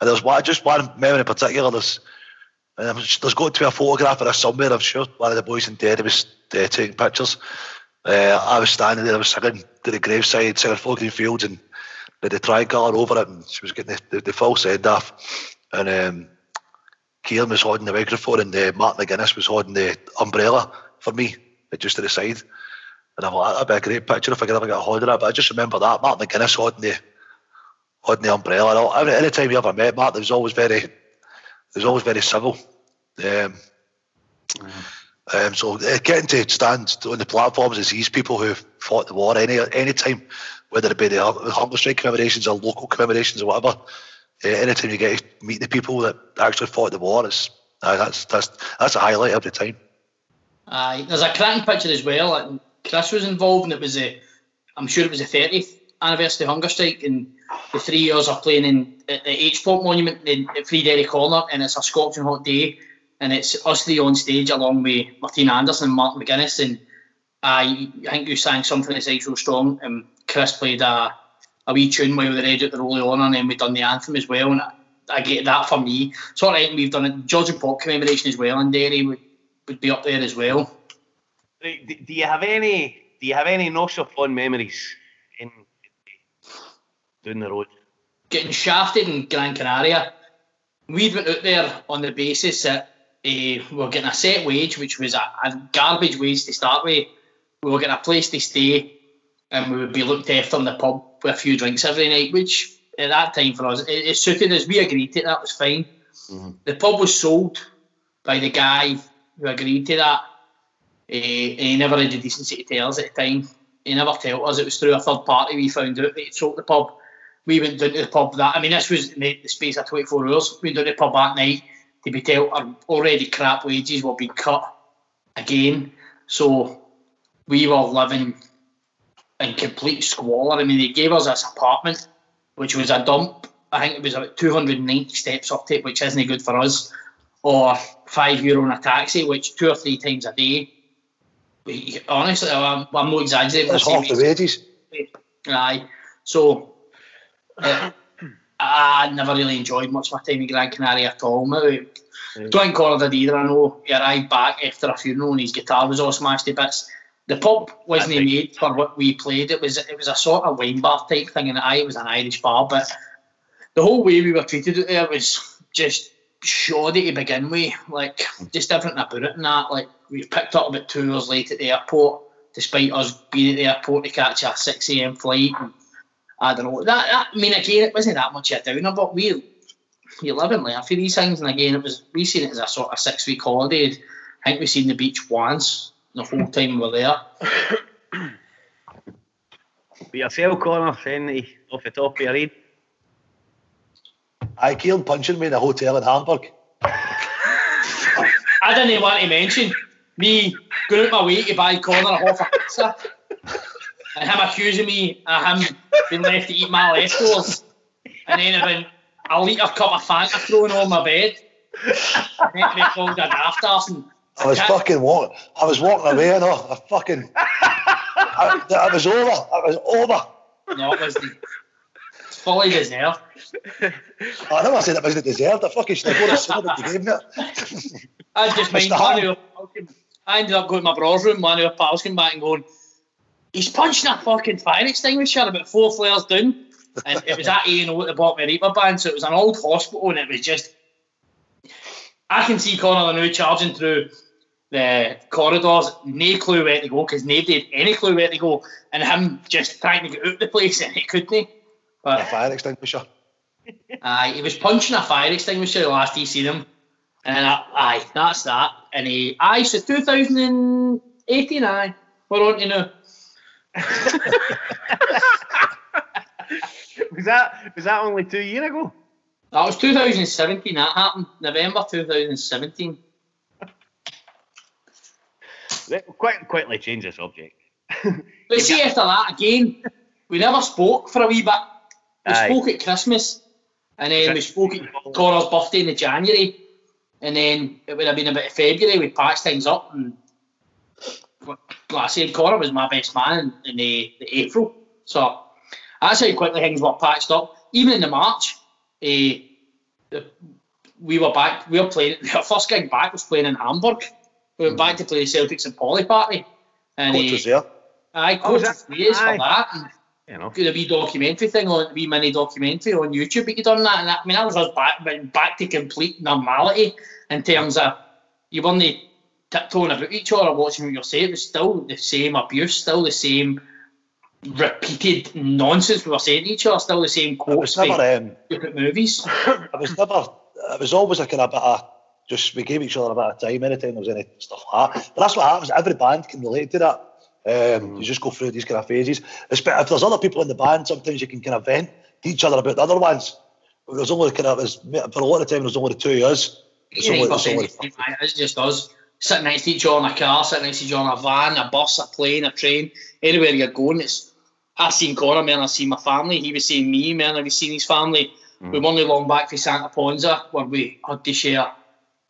And there's one memory in particular. There's got to be a photograph of us somewhere, I'm sure. One of the boys in Derry was taking pictures. I was standing there, I was singing to the graveside, singing Four Green Fields, and they tried Gallagher over it, and she was getting the false end off, and Kieran was holding the microphone, and Mark McGuinness was holding the umbrella for me, just to the side, and I thought, that'd be a great picture if I could ever get a hold of that. But I just remember that, Mark McGuinness holding the umbrella. And any time you ever met Mark, he was always very civil. So getting to stand on the platforms and see people who fought the war any time, whether it be the hunger strike commemorations or local commemorations or whatever, any time you get to meet the people that actually fought the war, that's a highlight every time. Aye, there's a cracking picture as well. Like, Chris was involved, and I'm sure it was the 30th anniversary hunger strike, and the 3 years of playing at the H-Pop Monument at Free Derry Corner, and it's a scorching hot day. And it's us three on stage along with Martine Anderson and Mark McGuinness. And I think you sang something that's actually strong. And Chris played a wee tune while they read out the Rolling Honour, and then we done the anthem as well. And I get that for me. So I think we've done a Georgian Pop commemoration as well, and Derry would be up there as well. Do you have any? Do you have any no so fun memories in down the road? Getting shafted in Gran Canaria. We went out there on the basis that we were getting a set wage, which was a garbage wage to start with. We were getting a place to stay, and we would be looked after in the pub with a few drinks every night, which at that time for us, it suited us. We agreed to it, that was fine. Mm-hmm. The pub was sold by the guy who agreed to that. He never had the decency to tell us at the time. He never told us. It was through a third party we found out that he'd sold the pub. We went down to the pub that, this was in the space of 24 hours. We went down to the pub that night to be told our already crap wages were being cut again. So we were living in complete squalor. They gave us this apartment, which was a dump. I think it was about 290 steps up to it, which isn't good for us, or €5 in a taxi, which two or three times a day. Honestly, I'm not exaggerating. That's half the wages. Aye. So I never really enjoyed much of my time in Gran Canaria at all. Maybe. Don't think Connor did either. I know he arrived back after a funeral and his guitar was all smashed to bits. The pub wasn't made for what we played. It was a sort of wine bar type thing, and it was an Irish bar. But the whole way we were treated out there was just shoddy to begin with. Like, just everything about it and that. Like, we picked up about 2 hours late at the airport, despite us being at the airport to catch a 6 a.m. flight. And I don't know. I mean, again, it wasn't that much of a downer, but you live and learn for these things. And again, we seen it as a sort of 6-week holiday. I think we seen the beach once the whole time we were there. Be yourself, Connor, saying off the top of your head. I Kieran punching me in a hotel in Hamburg. I didn't want to mention me going out my way to buy Connor a half a pizza and him accusing me of him being left to eat my leftovers, and then I went a litre cup of Fanta thrown on my bed. And they called a daft arson. I was walking away, and I fucking. I was over. No, it wasn't. It's fully deserved. I never said it wasn't deserved. I fucking should have gone and gave me it. I just mind I ended up going to my bros room. One of our pals came back and going, he's punching a fucking fire extinguisher about 4 flares down. And it was at A&O at the bottom of the Reaper Band, so it was an old hospital, and it was just. I can see Connor now charging through the corridors, no clue where to go, because nobody had any clue where to go, and him just trying to get out of the place, and he couldn't. But, a fire extinguisher. Aye, he was punching a fire extinguisher the last he seen him, and that's that. And so 2018, we're on to now. Was that only 2 years ago? That was 2017, that happened, November 2017. Quite quickly change the subject. But see, after that, again, we never spoke for a wee bit. We spoke at Christmas, and then we spoke at Connor's birthday in January, and then it would have been about February, we patched things up, and like I said, Connor was my best man in the April, so that's how quickly things were patched up. Even in the March, we were back. We were playing. Our first gig back was playing in Hamburg. We went back to play the Celtics and Poly party. And coach was there. Coach was there for that. And did a wee documentary thing a wee mini documentary on YouTube. But you done that, and that, I mean, that was us back to complete normality in terms of you weren't tiptoeing about each other, watching what you're saying. It was still the same abuse, still the same. Repeated nonsense we were saying to each other, still the same quotes. Different movies. It was always a kind of bit of just we gave each other a bit of time anytime there was any stuff like that. But that's what happens. Every band can relate to that. You just go through these kind of phases. If there's other people in the band, sometimes you can kind of vent to each other about the other ones. But there's only kind of for a lot of time there's only the 2 years. It's just us. Sitting next to each other in a car, sitting next to each other in a van, a bus, a plane, a train, anywhere you're going. I seen Connor, man, I seen my family. He was seeing me, man, I was seeing his family. We were only long back for Santa Ponza, where we had to share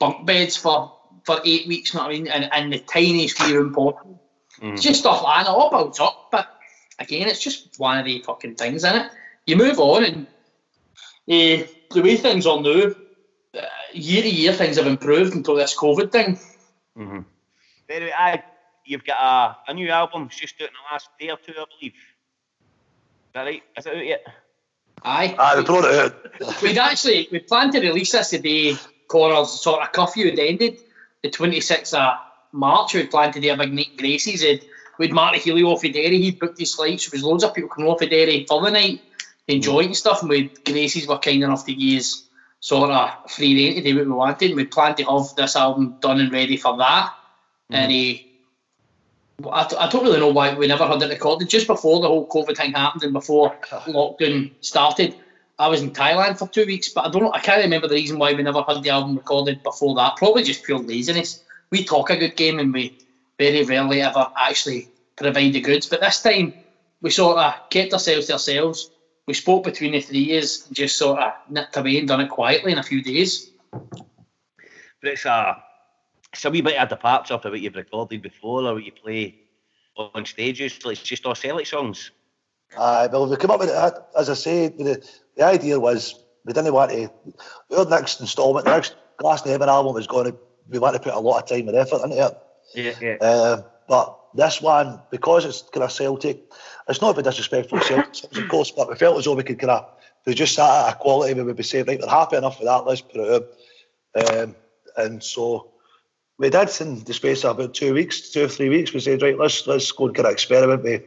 bunk beds for 8 weeks, you know what I mean? And the tiniest wee room possible. It's just stuff like that, it all builds up. But again, it's just one of the fucking things, isn't it? You move on, and the way things are now, year to year, things have improved until this COVID thing. Anyway, you've got a new album just out in the last day or two, I believe. Is that right? Is it out yet? Aye, we brought it out. We planned to release this the day Connor's sort of curfew had ended, the 26th of March. We planned to do a big night Gracie's. We'd Marty Healy off of Derry. He'd booked his flights. There was loads of people coming off of Derry for the night, enjoying stuff. And Gracie's were kind enough to use sort of free rein to do what we wanted, and we planned to have this album done and ready for that. And I don't really know why we never had it recorded. Just before the whole COVID thing happened and before lockdown started, I was in Thailand for 2 weeks, but I can't remember the reason why we never had the album recorded before that. Probably just pure laziness. We talk a good game, and we very rarely ever actually provide the goods, but this time we sort of kept ourselves to ourselves. We spoke between the 3 years and just sort of nipped away and done it quietly in a few days. But it's a wee bit of departure from what you've recorded before or what you play on stages. It's just all Celtic songs. Well, we came up with it, as I say, the idea was we didn't want to. Our next instalment, the next Glasnevin album, we wanted to put a lot of time and effort into it. But this one, because it's kind of Celtic, it's not a bit disrespectful to Celtic, of course, but we felt as though we could kind of, if we just sat at a quality, we would be saying, right, they're happy enough with that, let's put it out. And so we did, in the space of about 2 weeks, 2 or 3 weeks, we said, right, let's go and kind of experiment with.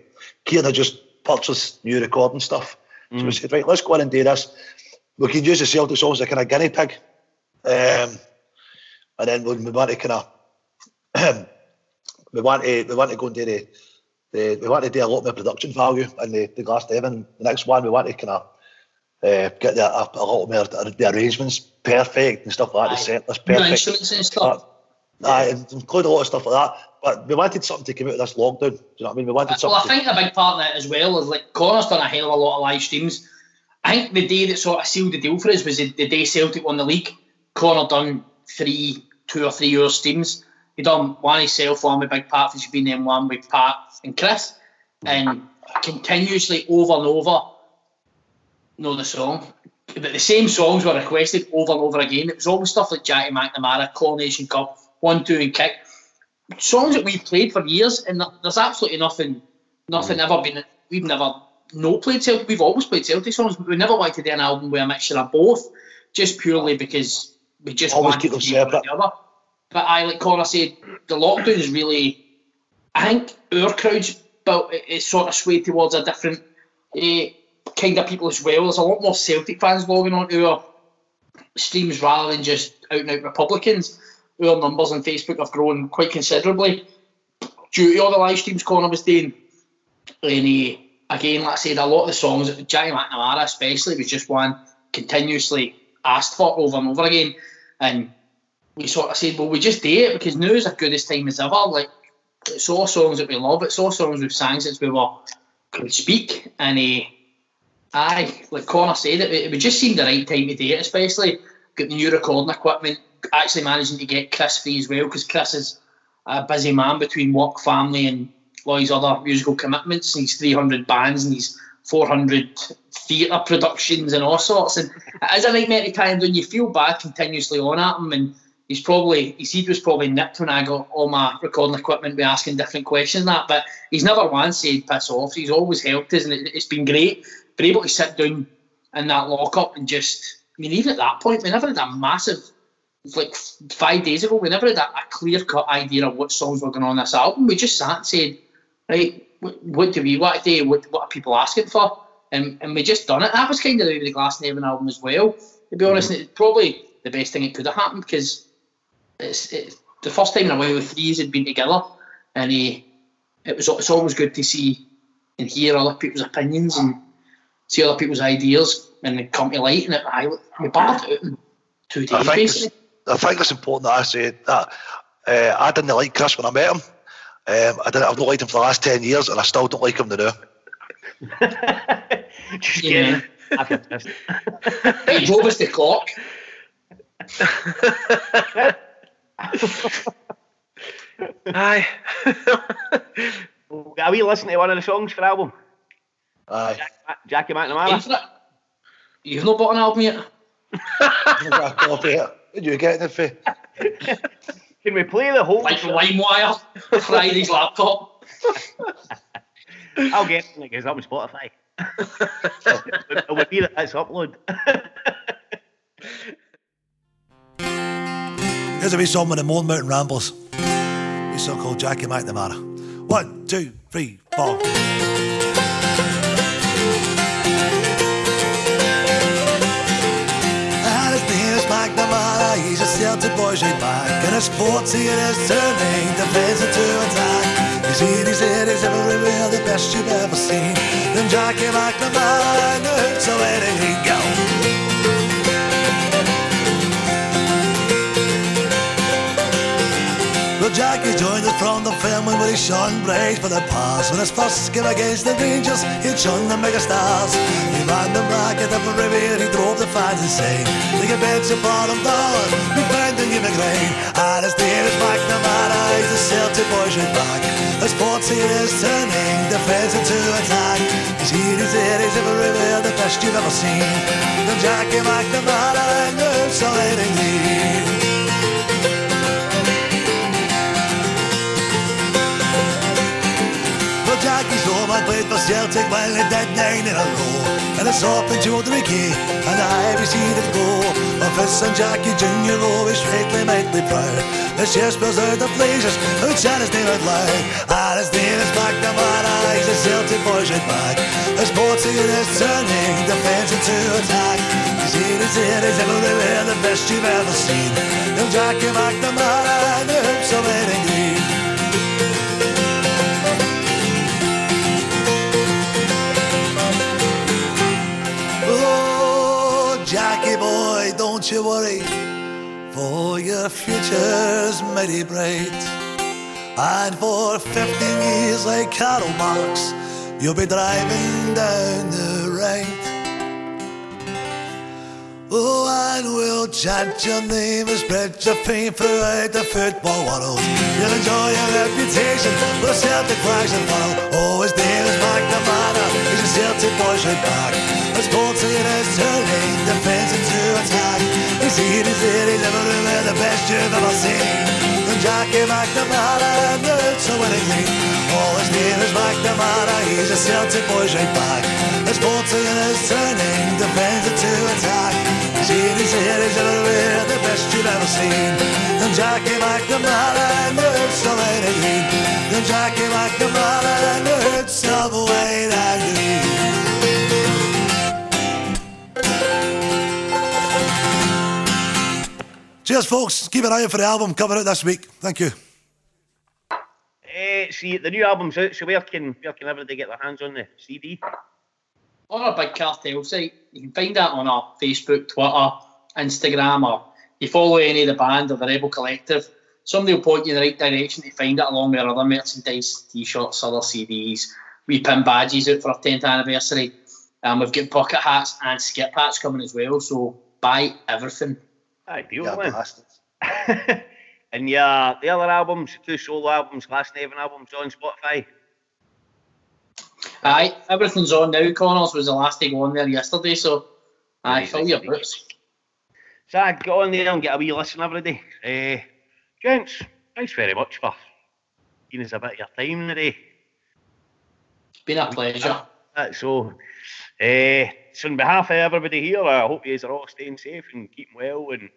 Kieran had just purchased new recording stuff. So we said, right, let's go in and do this. We can use the Celtic songs as a kind of guinea pig. And then we want to kind of, we want to go and do the we want to do a lot more production value in the Glasnevin. The next one, we want to kind of get a lot more, the arrangements perfect and stuff like that, the set list perfect. No instruments and stuff. Include a lot of stuff like that. But we wanted something to come out of this lockdown. Do you know what I mean? We wanted something. Well, I think a big part of that as well is like Connor's done a hell of a lot of live streams. I think the day that sort of sealed the deal for us was the day Celtic won the league. Connor done two or three hours streams. He done one himself, one with Big Pat, he's been then one with Pat and Chris, and continuously over and over. Know the song, but the same songs were requested over and over again. It was always stuff like Jackie McNamara, Coronation Cup, 1, 2, and Kick. Songs that we played for years, and there's absolutely nothing ever been. We've never not played Celtic. We've always played Celtic songs, but we never wanted to do an album with a mixture of both, just purely because we just always wanted to do one or the other. But I, like Connor said, the lockdown is really. I think our crowd's built. It's sort of swayed towards a different kind of people as well. There's a lot more Celtic fans logging onto our streams rather than just out and out Republicans. Our numbers on Facebook have grown quite considerably due to all the live streams Connor was doing. And again, like I said, a lot of the songs, Jackie McNamara especially, was just one continuously asked for over and over again. And we sort of said, well, we just do it because now is as good as time as ever. Like, it's all songs that we love, it's all songs we've sang since we could speak. And like Connor said, it just seemed the right time to do it, especially got the new recording equipment, actually managing to get Chris free as well, because Chris is a busy man between work, family and all his other musical commitments, and he's 300 bands and he's 400 theatre productions and all sorts, and it is a nightmare at times when you feel bad continuously on at him, and he's probably, his head was probably nipped when I got all my recording equipment by asking different questions and that, but he's never once said piss off. He's always helped us, and it's been great. Been able to sit down in that lock-up and just, I mean, even at that point, we never had a massive, like 5 days ago, we never had a clear-cut idea of what songs were going on this album. We just sat and said, right, what do we want to do? What are people asking for? And we just done it. That was kind of the Glasnevin album as well, to be honest. It's probably the best thing that could have happened, because it's the first time in a while the threes had been together, and it's always good to see and hear other people's opinions and see other people's ideas, and they come to light, and we barred out in 2 days, basically. I think it's important that I say that I didn't like Chris when I met him. I've not liked him for the last 10 years, and I still don't like him now. Just kidding. He drove us the clock. Aye. Are we listening to one of the songs for the album? Aye. Jackie McNamara. You've not bought an album yet? I've got a copy here. What are you getting it for? Can we play the whole like LimeWire? Friday's laptop. I'll get it when it goes up on Spotify. It'll be that it's upload. Here's a wee song with the Mourne Mountain Ramblers. This song called Jackie McNamara. 1, 2, 3, 4. McNamara, he's a Celtic boy straight back, and his sports he is turning defensive to attack. He's in, he's everywhere, the best you've ever seen. Then Jackie McNamara knew, so where did he go? Well, Jackie joined us from the family where he shone bright for the past. When his first game against the Rangers, he'd shone the mega stars. He ran them back at everywhere, he drove the fans insane. They could bet your bottom dollar, we found the new McGrain. And his name is McNamara, he's a Celtic boy straight back. His sports he is turning, defence into attack. He's here, he's there, he's everywhere, the best you've ever seen. Then Jackie McNamara moves all in and lead. played for Celtic while they did 9 in a row. And it's up and Joe Ricky and I every see them go. Of Fitz and Jackie Jr. always rightly mightily proud. The Shakespeare's out of places, who chat his name out loud. And his name is McNamara, he's a Celtic boy should back. The sports in his turning, defence into attack. He's here, he's here, he's everywhere, the best you've ever seen. Now Jackie McNamara and the hoops of any green. Jackie boy, don't you worry, for your future's mighty bright. And for 15 years like Carol Marx, you'll be driving down the right. Oh, and we'll chant your name and spread your fame throughout the football world. You'll enjoy your reputation for Celtic flags and fun. Oh, his name is McNamara, he's a Celtic boy should back. His ball to it is turning, defense into attack. He's here, he's there, he's everywhere, the best you've ever seen. And Jackie McNamara and the hoops are winning league. Oh, his name is McNamara, he's a Celtic boy right back. His ball to it is turning, defense into attack. He's here, he's everywhere, the best you've ever seen. And Jackie McNamara and the hoops are winning league. And Jackie McNamara and the hoops are winning league. Cheers, folks. Keep an eye out for the album coming out this week. Thank you. See, the new album's out, so where can everybody get their hands on the CD? On our big cartel site. You can find that on our Facebook, Twitter, Instagram, or you follow any of the band or the Rebel Collective, somebody will point you in the right direction to find it along with our other merchandise, T-shirts, other CDs. We pin badges out for our 10th anniversary. We've got bucket hats and skip hats coming as well, so buy everything. Ideal, man. And yeah, the other albums, 2 solo albums, Glasnevin albums on Spotify. Aye, everything's on now. Connor's was the last thing on there yesterday, so aye, fill your boots. So I get on there and get a wee listen every day. Gents, thanks very much for giving us a bit of your time today. It's been a pleasure. That's all. So on behalf of everybody here, I hope you are all staying safe and keeping well, and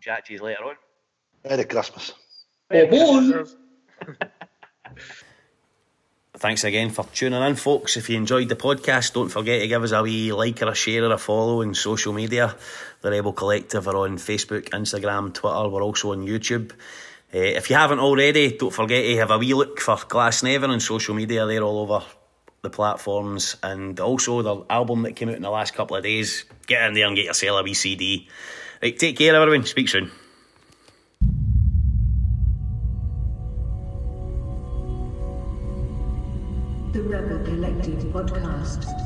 chat to you later on. Merry Christmas. Merry Christmas. Thanks again for tuning in, folks. If you enjoyed the podcast, don't forget to give us a wee like or a share or a follow on social media. The Rebel Collective are on Facebook, Instagram, Twitter. We're also on YouTube. If you haven't already, don't forget to have a wee look for Glasnevin on social media. They're all over the platforms, and also the album that came out in the last couple of days. Get in there and get yourself a wee CD. Right, take care everyone, speak soon. The Rebel Collective Podcast.